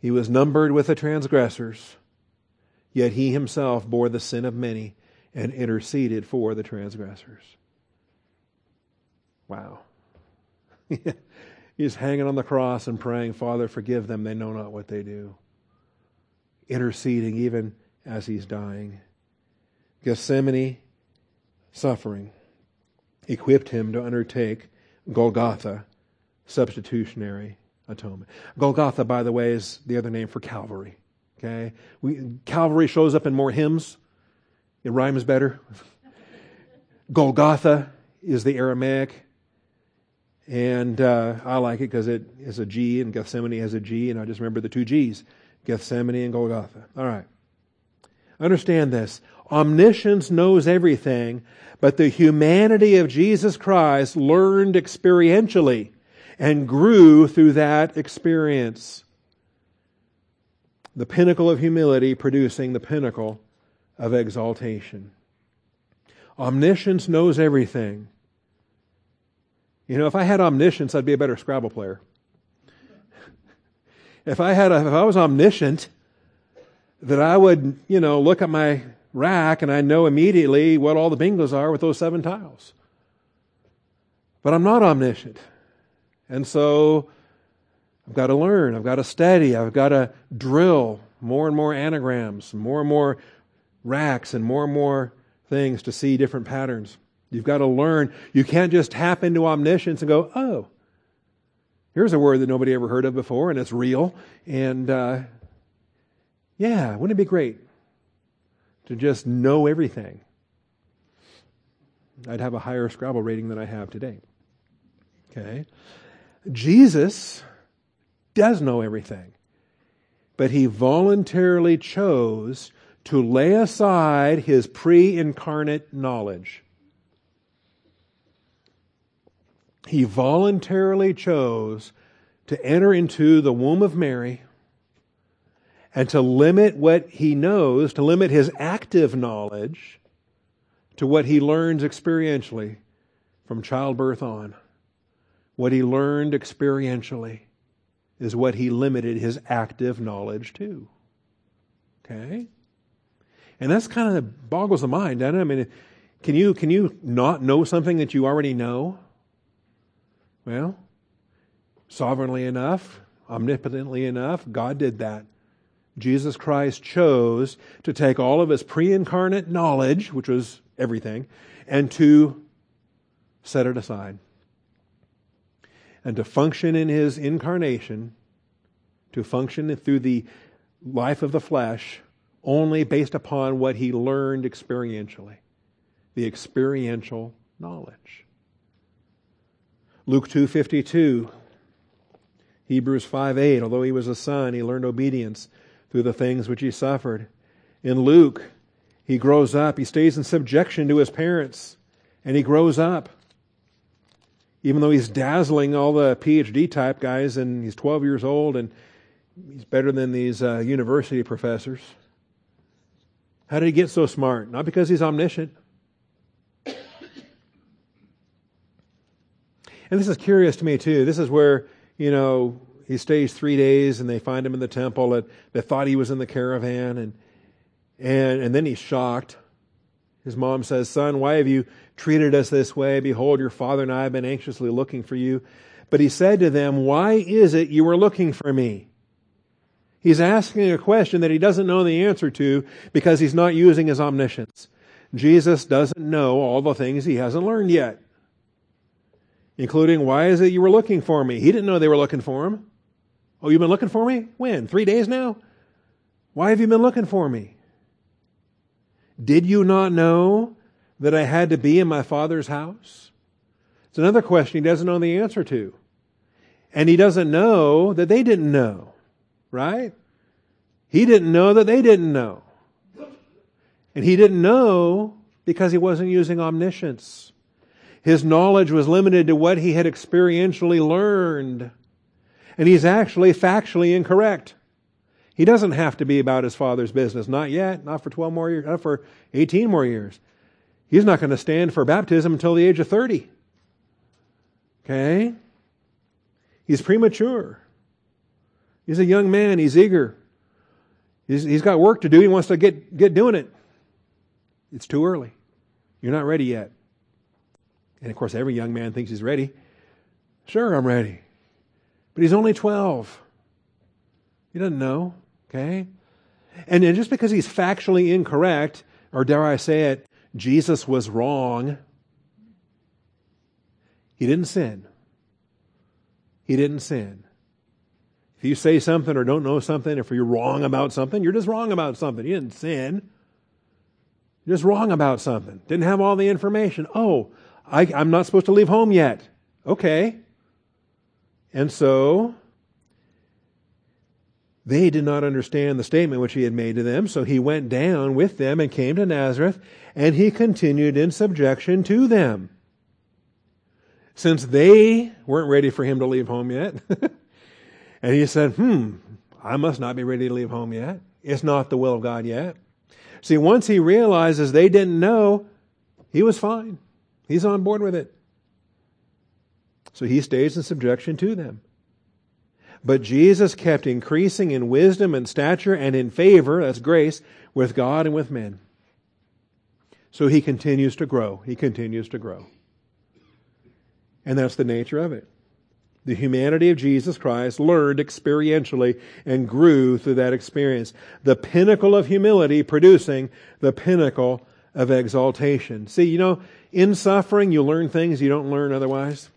He was numbered with the transgressors, yet he himself bore the sin of many and interceded for the transgressors. Wow. He's hanging on the cross and praying, Father, forgive them, they know not what they do. Interceding even as he's dying. Gethsemane suffering equipped him to undertake Golgotha, substitutionary atonement. Golgotha, by the way, is the other name for Calvary. Okay, we, Calvary shows up in more hymns. It rhymes better. Golgotha is the Aramaic. And uh, I like it because it is a G, and Gethsemane has a G, and I just remember the two G's. Gethsemane and Golgotha. All right. Understand this. Omniscience knows everything, but the humanity of Jesus Christ learned experientially and grew through that experience. The pinnacle of humility producing the pinnacle of exaltation. Omniscience knows everything. You know, if I had omniscience, I'd be a better Scrabble player. If I had, a, if I was omniscient, that I would, you know, look at my rack and I know immediately what all the bingos are with those seven tiles. But I'm not omniscient, and so I've got to learn. I've got to study. I've got to drill more and more anagrams, more and more racks, and more and more things to see different patterns. You've got to learn. You can't just tap into omniscience and go, oh, here's a word that nobody ever heard of before, and it's real. And uh, yeah, wouldn't it be great to just know everything? I'd have a higher Scrabble rating than I have today. Okay, Jesus does know everything, but he voluntarily chose to lay aside his pre-incarnate knowledge. He voluntarily chose to enter into the womb of Mary and to limit what he knows, to limit his active knowledge to what he learns experientially from childbirth on. What he learned experientially is what he limited his active knowledge to. Okay? And that's kind of boggles the mind, doesn't it? I mean, can you, can you not know something that you already know? Well, sovereignly enough, omnipotently enough, God did that. Jesus Christ chose to take all of his pre-incarnate knowledge, which was everything, and to set it aside. And to function in his incarnation, to function through the life of the flesh, only based upon what he learned experientially. The experiential knowledge. Luke two fifty-two, Hebrews five eight, although he was a son, he learned obedience through the things which he suffered. In Luke, he grows up. He stays in subjection to his parents, and he grows up. Even though he's dazzling all the P H D type guys, and he's twelve years old, and he's better than these uh, university professors. How did he get so smart? Not because he's omniscient. And this is curious to me too. This is where, you know, he stays three days and they find him in the temple and they thought he was in the caravan, and and and then he's shocked. His mom says, son, why have you treated us this way? Behold, your father and I have been anxiously looking for you. But he said to them, why is it you were looking for me? He's asking a question that he doesn't know the answer to because he's not using his omniscience. Jesus doesn't know all the things he hasn't learned yet. Including, why is it you were looking for me? He didn't know they were looking for him. Oh, you've been looking for me? When? Three days now? Why have you been looking for me? Did you not know that I had to be in my Father's house? It's another question he doesn't know the answer to. And he doesn't know that they didn't know, right? He didn't know that they didn't know. And he didn't know because he wasn't using omniscience. His knowledge was limited to what he had experientially learned. And he's actually factually incorrect. He doesn't have to be about his Father's business. Not yet. Not for twelve more years. Not for eighteen more years. He's not going to stand for baptism until the age of thirty. Okay? He's premature. He's a young man. He's eager. He's, he's got work to do. He wants to get, get doing it. It's too early. You're not ready yet. And of course, every young man thinks he's ready. Sure, I'm ready. But he's only twelve. He doesn't know. Okay? And then just because he's factually incorrect, or dare I say it, Jesus was wrong. He didn't sin. He didn't sin. If you say something or don't know something, if you're wrong about something, you're just wrong about something. You didn't sin. You're just wrong about something. Didn't have all the information. Oh, I, I'm not supposed to leave home yet. Okay. And so they did not understand the statement which he had made to them, so he went down with them and came to Nazareth, and he continued in subjection to them. Since they weren't ready for him to leave home yet, and he said, hmm, I must not be ready to leave home yet. It's not the will of God yet. See, once he realizes they didn't know, he was fine. He's on board with it. So he stays in subjection to them. But Jesus kept increasing in wisdom and stature and in favor, that's grace, with God and with men. So he continues to grow. He continues to grow. And that's the nature of it. The humanity of Jesus Christ learned experientially and grew through that experience. The pinnacle of humility producing the pinnacle of exaltation. See, you know, in suffering you learn things you don't learn otherwise.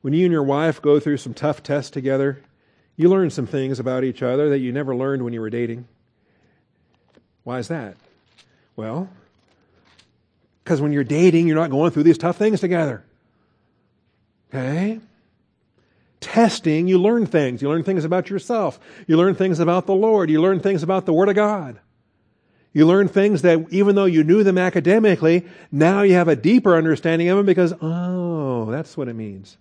When you and your wife go through some tough tests together, you learn some things about each other that you never learned when you were dating. Why is that? Well, because when you're dating, you're not going through these tough things together. Okay? Testing, you learn things. You learn things about yourself. You learn things about the Lord. You learn things about the Word of God. You learn things that even though you knew them academically, now you have a deeper understanding of them because, oh, that's what it means.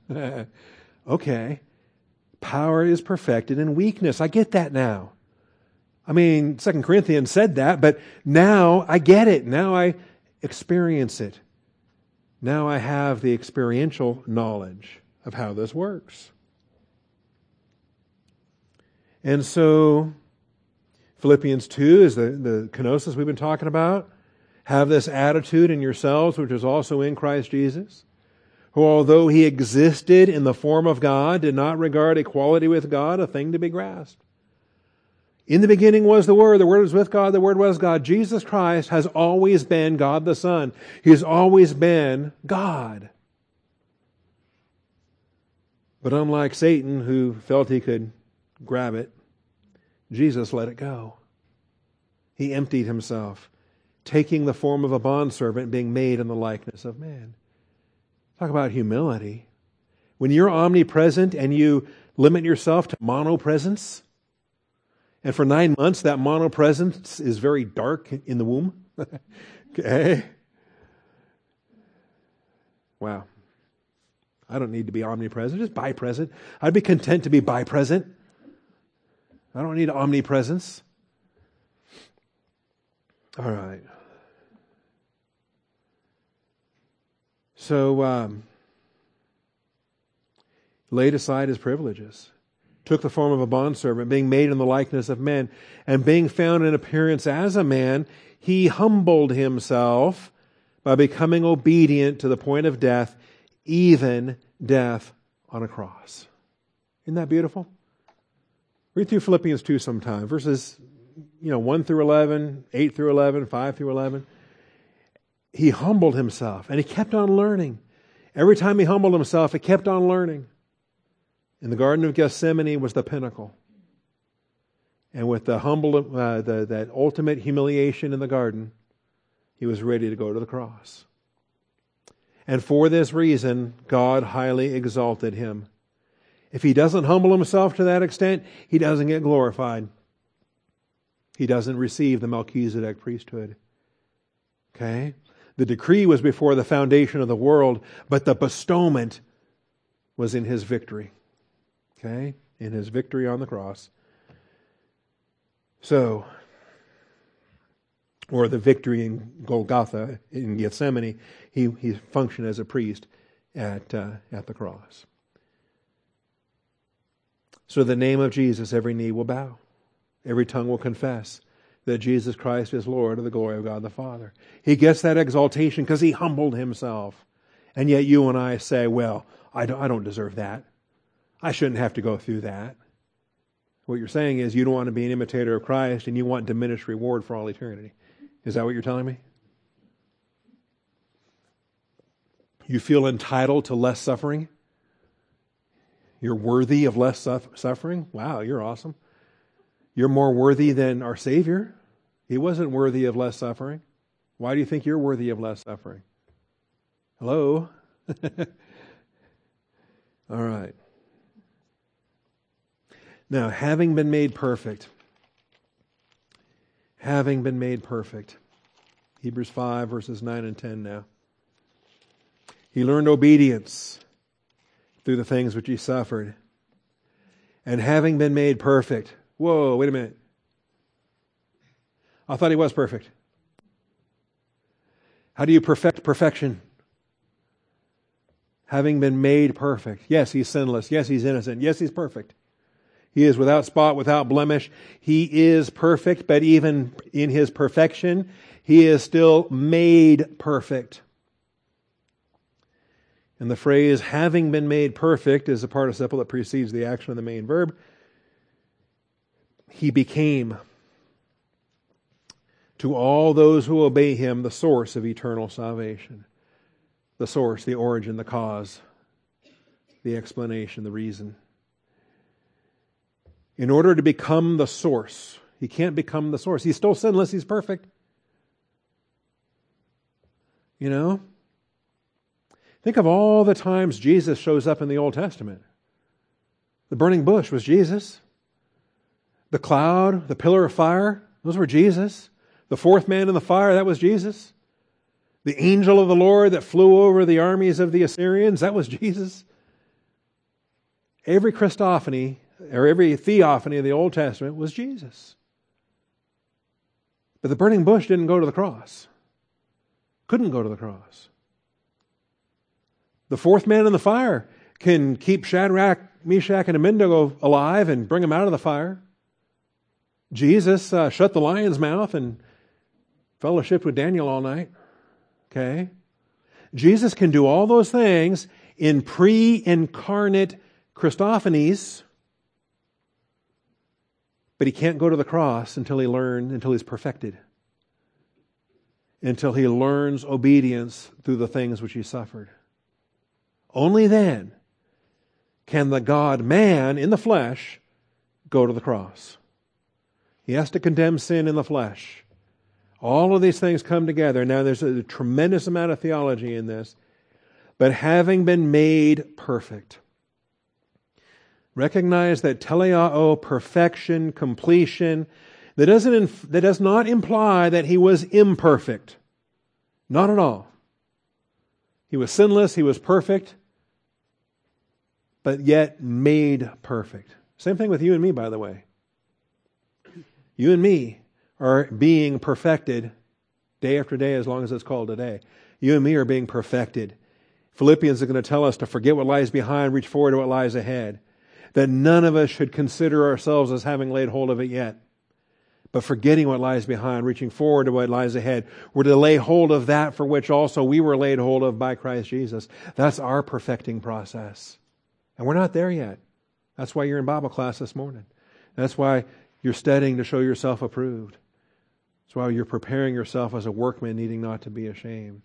Okay. Power is perfected in weakness. I get that now. I mean, Second Corinthians said that, but now I get it. Now I experience it. Now I have the experiential knowledge of how this works. And so Philippians two is the, the kenosis we've been talking about. Have this attitude in yourselves, which is also in Christ Jesus, who although he existed in the form of God, did not regard equality with God a thing to be grasped. In the beginning was the Word, the Word was with God, the Word was God. Jesus Christ has always been God the Son. He's always been God. But unlike Satan, who felt he could grab it, Jesus let it go. He emptied himself, taking the form of a bondservant, being made in the likeness of man. Talk about humility. When you're omnipresent and you limit yourself to monopresence, and for nine months that monopresence is very dark in the womb. Okay. Wow. I don't need to be omnipresent, just bipresent. I'd be content to be bipresent. I don't need omnipresence. All right. So, um, laid aside his privileges, took the form of a bondservant, being made in the likeness of men, and being found in appearance as a man, he humbled himself by becoming obedient to the point of death, even death on a cross. Isn't that beautiful? Read through Philippians two sometime, verses, you know, one through eleven, eight through eleven, five through eleven. He humbled himself and he kept on learning. Every time he humbled himself, he kept on learning. And the Garden of Gethsemane was the pinnacle. And with the humble, uh, the, that ultimate humiliation in the garden, he was ready to go to the cross. And for this reason, God highly exalted him. If he doesn't humble himself to that extent, he doesn't get glorified. He doesn't receive the Melchizedek priesthood. Okay? The decree was before the foundation of the world, but the bestowment was in his victory. Okay? In his victory on the cross. So, or the victory in Golgotha, in Gethsemane, he, he functioned as a priest at, uh, at the cross. So the name of Jesus, every knee will bow. Every tongue will confess that Jesus Christ is Lord, of the glory of God the Father. He gets that exaltation because he humbled himself. And yet you and I say, well, I don't, I don't deserve that. I shouldn't have to go through that. What you're saying is you don't want to be an imitator of Christ and you want diminished reward for all eternity. Is that what you're telling me? You feel entitled to less suffering? You're worthy of less suffering? Wow, you're awesome. You're more worthy than our Savior. He wasn't worthy of less suffering. Why do you think you're worthy of less suffering? Hello? All right. Now, having been made perfect, having been made perfect, Hebrews five, verses nine and ten now. He learned obedience through the things which he suffered. And having been made perfect. Whoa, wait a minute. I thought he was perfect. How do you perfect perfection? Having been made perfect. Yes, he's sinless. Yes, he's innocent. Yes, he's perfect. He is without spot, without blemish. He is perfect, but even in his perfection, he is still made perfect. And the phrase, having been made perfect, is a participle that precedes the action of the main verb. He became, to all those who obey him, the source of eternal salvation. The source, the origin, the cause, the explanation, the reason. In order to become the source, he can't become the source. He's still sinless, he's perfect. You know? Think of all the times Jesus shows up in the Old Testament. The burning bush was Jesus. The cloud, the pillar of fire, those were Jesus. The fourth man in the fire, that was Jesus. The angel of the Lord that flew over the armies of the Assyrians, that was Jesus. Every Christophany, or every theophany of the Old Testament was Jesus. But the burning bush didn't go to the cross. Couldn't go to the cross. The fourth man in the fire can keep Shadrach, Meshach, and Abednego alive and bring them out of the fire. Jesus uh, shut the lion's mouth and fellowshiped with Daniel all night. Okay? Jesus can do all those things in pre-incarnate Christophanies, but he can't go to the cross until he learns, until he's perfected, until he learns obedience through the things which he suffered. Only then can the God-man in the flesh go to the cross. He has to condemn sin in the flesh. All of these things come together. Now there's a tremendous amount of theology in this. But having been made perfect. Recognize that teleao, perfection, completion, that doesn't inf- that does not imply that he was imperfect. Not at all. He was sinless, he was perfect, but yet made perfect. Same thing with you and me, by the way. You and me are being perfected day after day, as long as it's called a day. You and me are being perfected. Philippians is going to tell us to forget what lies behind, reach forward to what lies ahead. That none of us should consider ourselves as having laid hold of it yet. But forgetting what lies behind, reaching forward to what lies ahead, we're to lay hold of that for which also we were laid hold of by Christ Jesus. That's our perfecting process. And we're not there yet. That's why you're in Bible class this morning. That's why you're studying to show yourself approved. That's why you're preparing yourself as a workman needing not to be ashamed.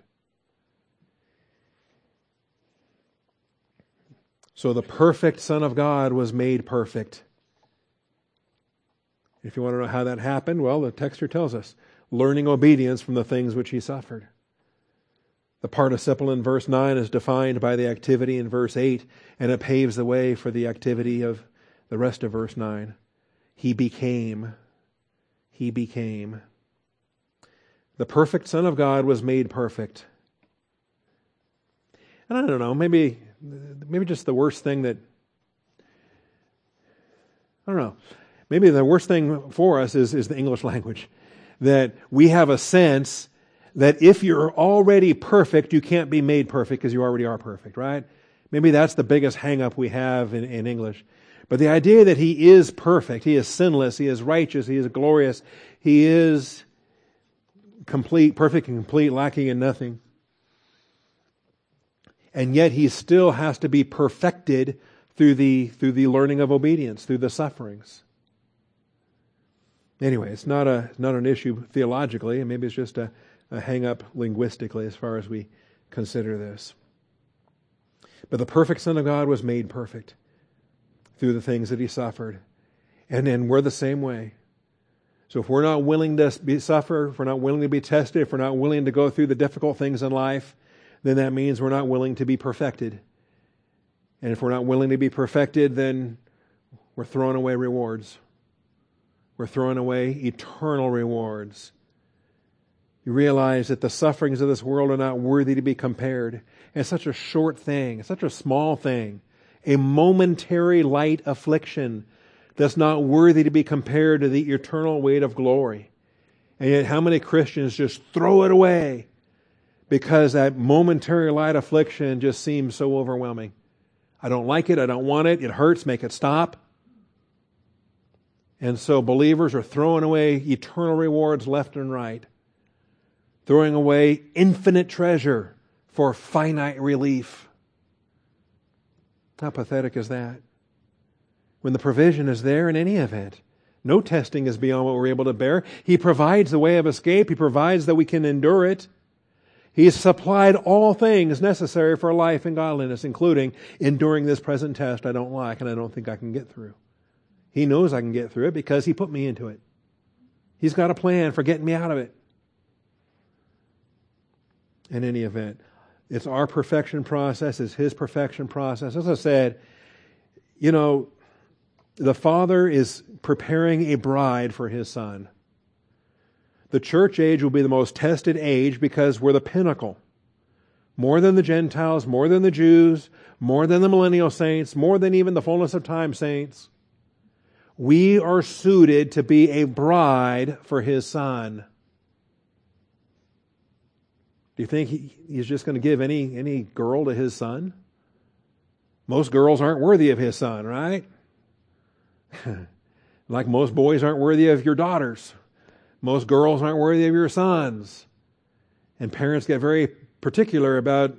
So the perfect Son of God was made perfect. If you want to know how that happened, well, the text here tells us. Learning obedience from the things which he suffered. The participle in verse nine is defined by the activity in verse eight, and it paves the way for the activity of the rest of verse nine. He became. He became. The perfect Son of God was made perfect. And I don't know, maybe maybe just the worst thing that, I don't know, maybe the worst thing for us is, is the English language. That we have a sense that if you're already perfect, you can't be made perfect because you already are perfect, right? Maybe that's the biggest hang-up we have in, in English. But the idea that he is perfect, he is sinless, he is righteous, he is glorious, he is complete, perfect and complete, lacking in nothing. And yet he still has to be perfected through the through the learning of obedience, through the sufferings. Anyway, it's not a not an issue theologically, and maybe it's just a, a hang-up linguistically as far as we consider this. But the perfect Son of God was made perfect through the things that he suffered. And then we're the same way. So if we're not willing to be, suffer, if we're not willing to be tested, if we're not willing to go through the difficult things in life, then that means we're not willing to be perfected. And if we're not willing to be perfected, then we're throwing away rewards. We're throwing away eternal rewards. You realize that the sufferings of this world are not worthy to be compared. And it's such a short thing, it's such a small thing, a momentary light affliction that's not worthy to be compared to the eternal weight of glory. And yet how many Christians just throw it away because that momentary light affliction just seems so overwhelming. I don't like it, I don't want it, it hurts, make it stop. And so believers are throwing away eternal rewards left and right, throwing away infinite treasure for finite relief. How pathetic is that? When the provision is there in any event, no testing is beyond what we're able to bear. He provides the way of escape. He provides that we can endure it. He has supplied all things necessary for life and godliness, including enduring this present test I don't like and I don't think I can get through. He knows I can get through it because he put me into it. He's got a plan for getting me out of it. In any event, it's our perfection process, it's his perfection process. As I said, you know, the Father is preparing a bride for his Son. The church age will be the most tested age because we're the pinnacle. More than the Gentiles, more than the Jews, more than the millennial saints, more than even the fullness of time saints. We are suited to be a bride for his Son. Do you think he, he's just going to give any, any girl to his Son? Most girls aren't worthy of his Son, right? Like most boys aren't worthy of your daughters. Most girls aren't worthy of your sons. And parents get very particular about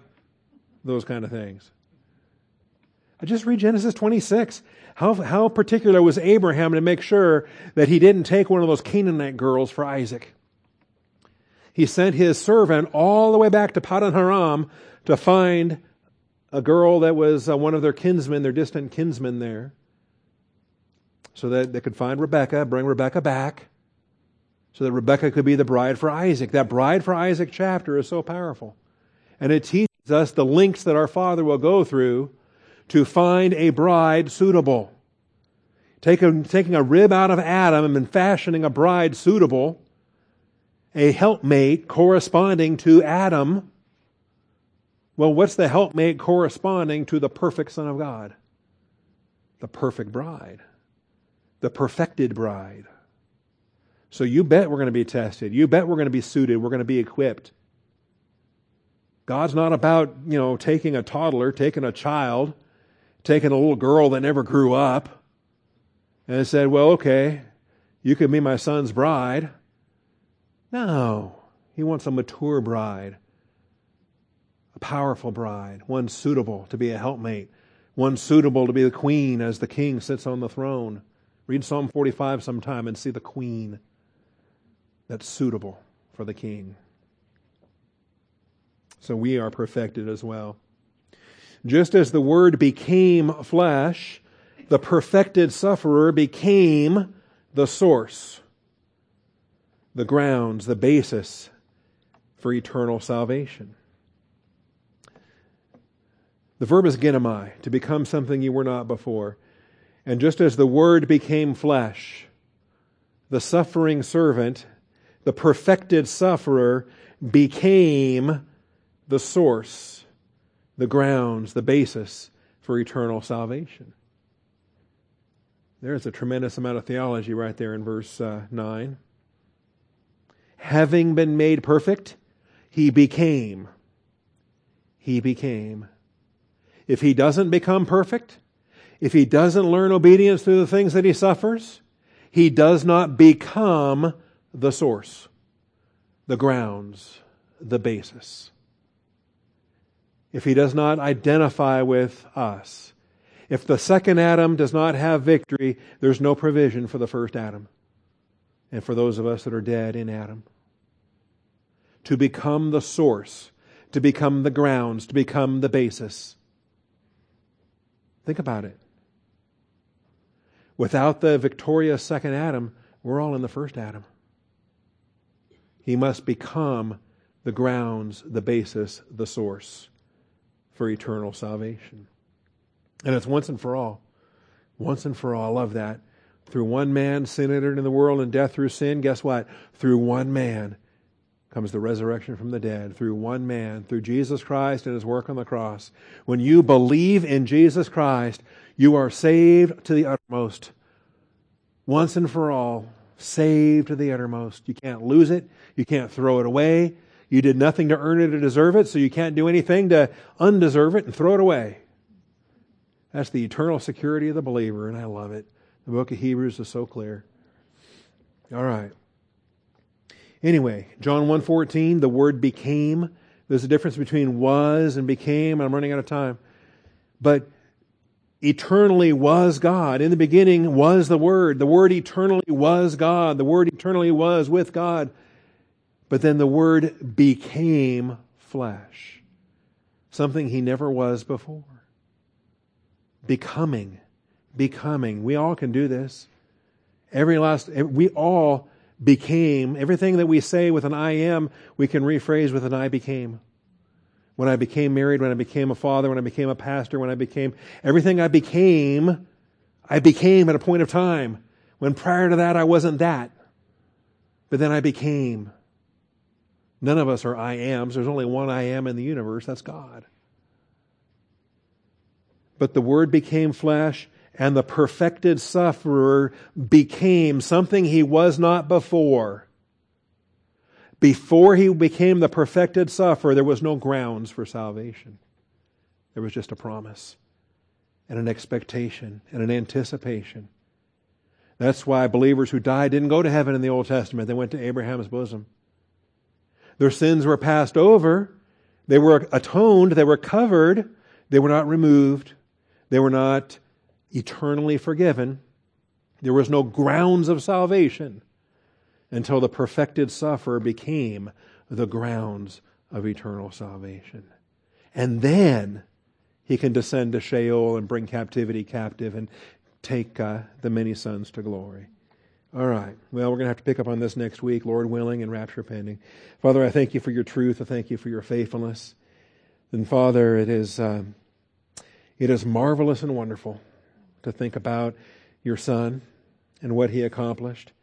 those kind of things. I just read Genesis twenty-six. How, how particular was Abraham to make sure that he didn't take one of those Canaanite girls for Isaac? He sent his servant all the way back to Paddan Aram to find a girl that was uh, one of their kinsmen, their distant kinsmen there, so that they could find Rebecca, bring Rebecca back, so that Rebecca could be the bride for Isaac. That bride for Isaac chapter is so powerful. And it teaches us the lengths that our Father will go through to find a bride suitable. Take a, taking a rib out of Adam and fashioning a bride suitable, a helpmate corresponding to Adam. Well, what's the helpmate corresponding to the perfect Son of God? The perfect bride. The perfected bride. So you bet we're going to be tested. You bet we're going to be suited. We're going to be equipped. God's not about, you know, taking a toddler, taking a child, taking a little girl that never grew up and said, well, okay, you can be my son's bride. No, he wants a mature bride, a powerful bride, one suitable to be a helpmate, one suitable to be the queen as the king sits on the throne. Read Psalm forty-five sometime and see the queen that's suitable for the king. So we are perfected as well. Just as the Word became flesh, the perfected sufferer became the source, the grounds, the basis for eternal salvation. The verb is ginomai, to become something you were not before. And just as the Word became flesh, the suffering servant, the perfected sufferer, became the source, the grounds, the basis for eternal salvation. There's a tremendous amount of theology right there in verse uh, nine. Having been made perfect, he became. He became. If he doesn't become perfect, if he doesn't learn obedience through the things that he suffers, he does not become the source, the grounds, the basis. If he does not identify with us, if the second Adam does not have victory, there's no provision for the first Adam and for those of us that are dead in Adam. To become the source, to become the grounds, to become the basis. Think about it. Without the victorious second Adam, we're all in the first Adam. He must become the grounds, the basis, the source for eternal salvation. And it's once and for all. Once and for all. I love that. Through one man, sin entered into the world and death through sin. Guess what? Through one man comes the resurrection from the dead. Through one man, through Jesus Christ and His work on the cross. When you believe in Jesus Christ, you are saved to the uttermost. Once and for all. Saved to the uttermost. You can't lose it. You can't throw it away. You did nothing to earn it or deserve it, so you can't do anything to undeserve it and throw it away. That's the eternal security of the believer, and I love it. The book of Hebrews is so clear. All right. Anyway, John one fourteen, the Word became. There's a difference between was and became. I'm running out of time. But eternally was God. In the beginning was the Word. The Word eternally was God. The Word eternally was with God. But then the Word became flesh. Something He never was before. Becoming. Becoming. We all can do this. Every last, we all became. Everything that we say with an I am, we can rephrase with an I became. When I became married, when I became a father, when I became a pastor, when I became... Everything I became, I became at a point of time. When prior to that, I wasn't that. But then I became. None of us are I ams. There's only one I am in the universe. That's God. But the Word became flesh, and the perfected sufferer became something he was not before. Before he became the perfected sufferer, there was no grounds for salvation. There was just a promise and an expectation and an anticipation. That's why believers who died didn't go to heaven in the Old Testament. They went to Abraham's bosom. Their sins were passed over. They were atoned. They were covered. They were not removed. They were not eternally forgiven. There was no grounds of salvation until the perfected sufferer became the grounds of eternal salvation. And then he can descend to Sheol and bring captivity captive and take uh, the many sons to glory. All right. Well, we're going to have to pick up on this next week, Lord willing, and rapture pending. Father, I thank You for Your truth. I thank You for Your faithfulness. And Father, it is, uh, it is marvelous and wonderful to think about Your Son and what He accomplished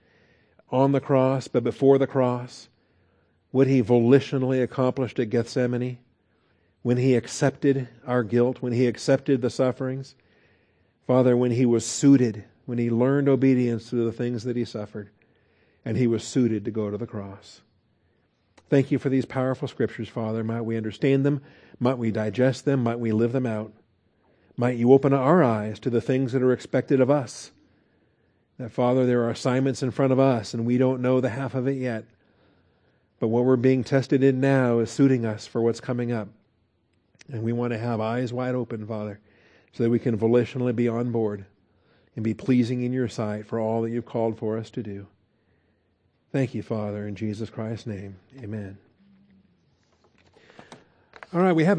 on the cross, but before the cross, what He volitionally accomplished at Gethsemane, when He accepted our guilt, when He accepted the sufferings. Father, when He was suited, when He learned obedience through the things that He suffered, and He was suited to go to the cross. Thank You for these powerful scriptures, Father. Might we understand them? Might we digest them? Might we live them out? Might You open our eyes to the things that are expected of us. That, Father, there are assignments in front of us and we don't know the half of it yet. But what we're being tested in now is suiting us for what's coming up. And we want to have eyes wide open, Father, so that we can volitionally be on board and be pleasing in Your sight for all that You've called for us to do. Thank You, Father, in Jesus Christ's name. Amen. All right, we have a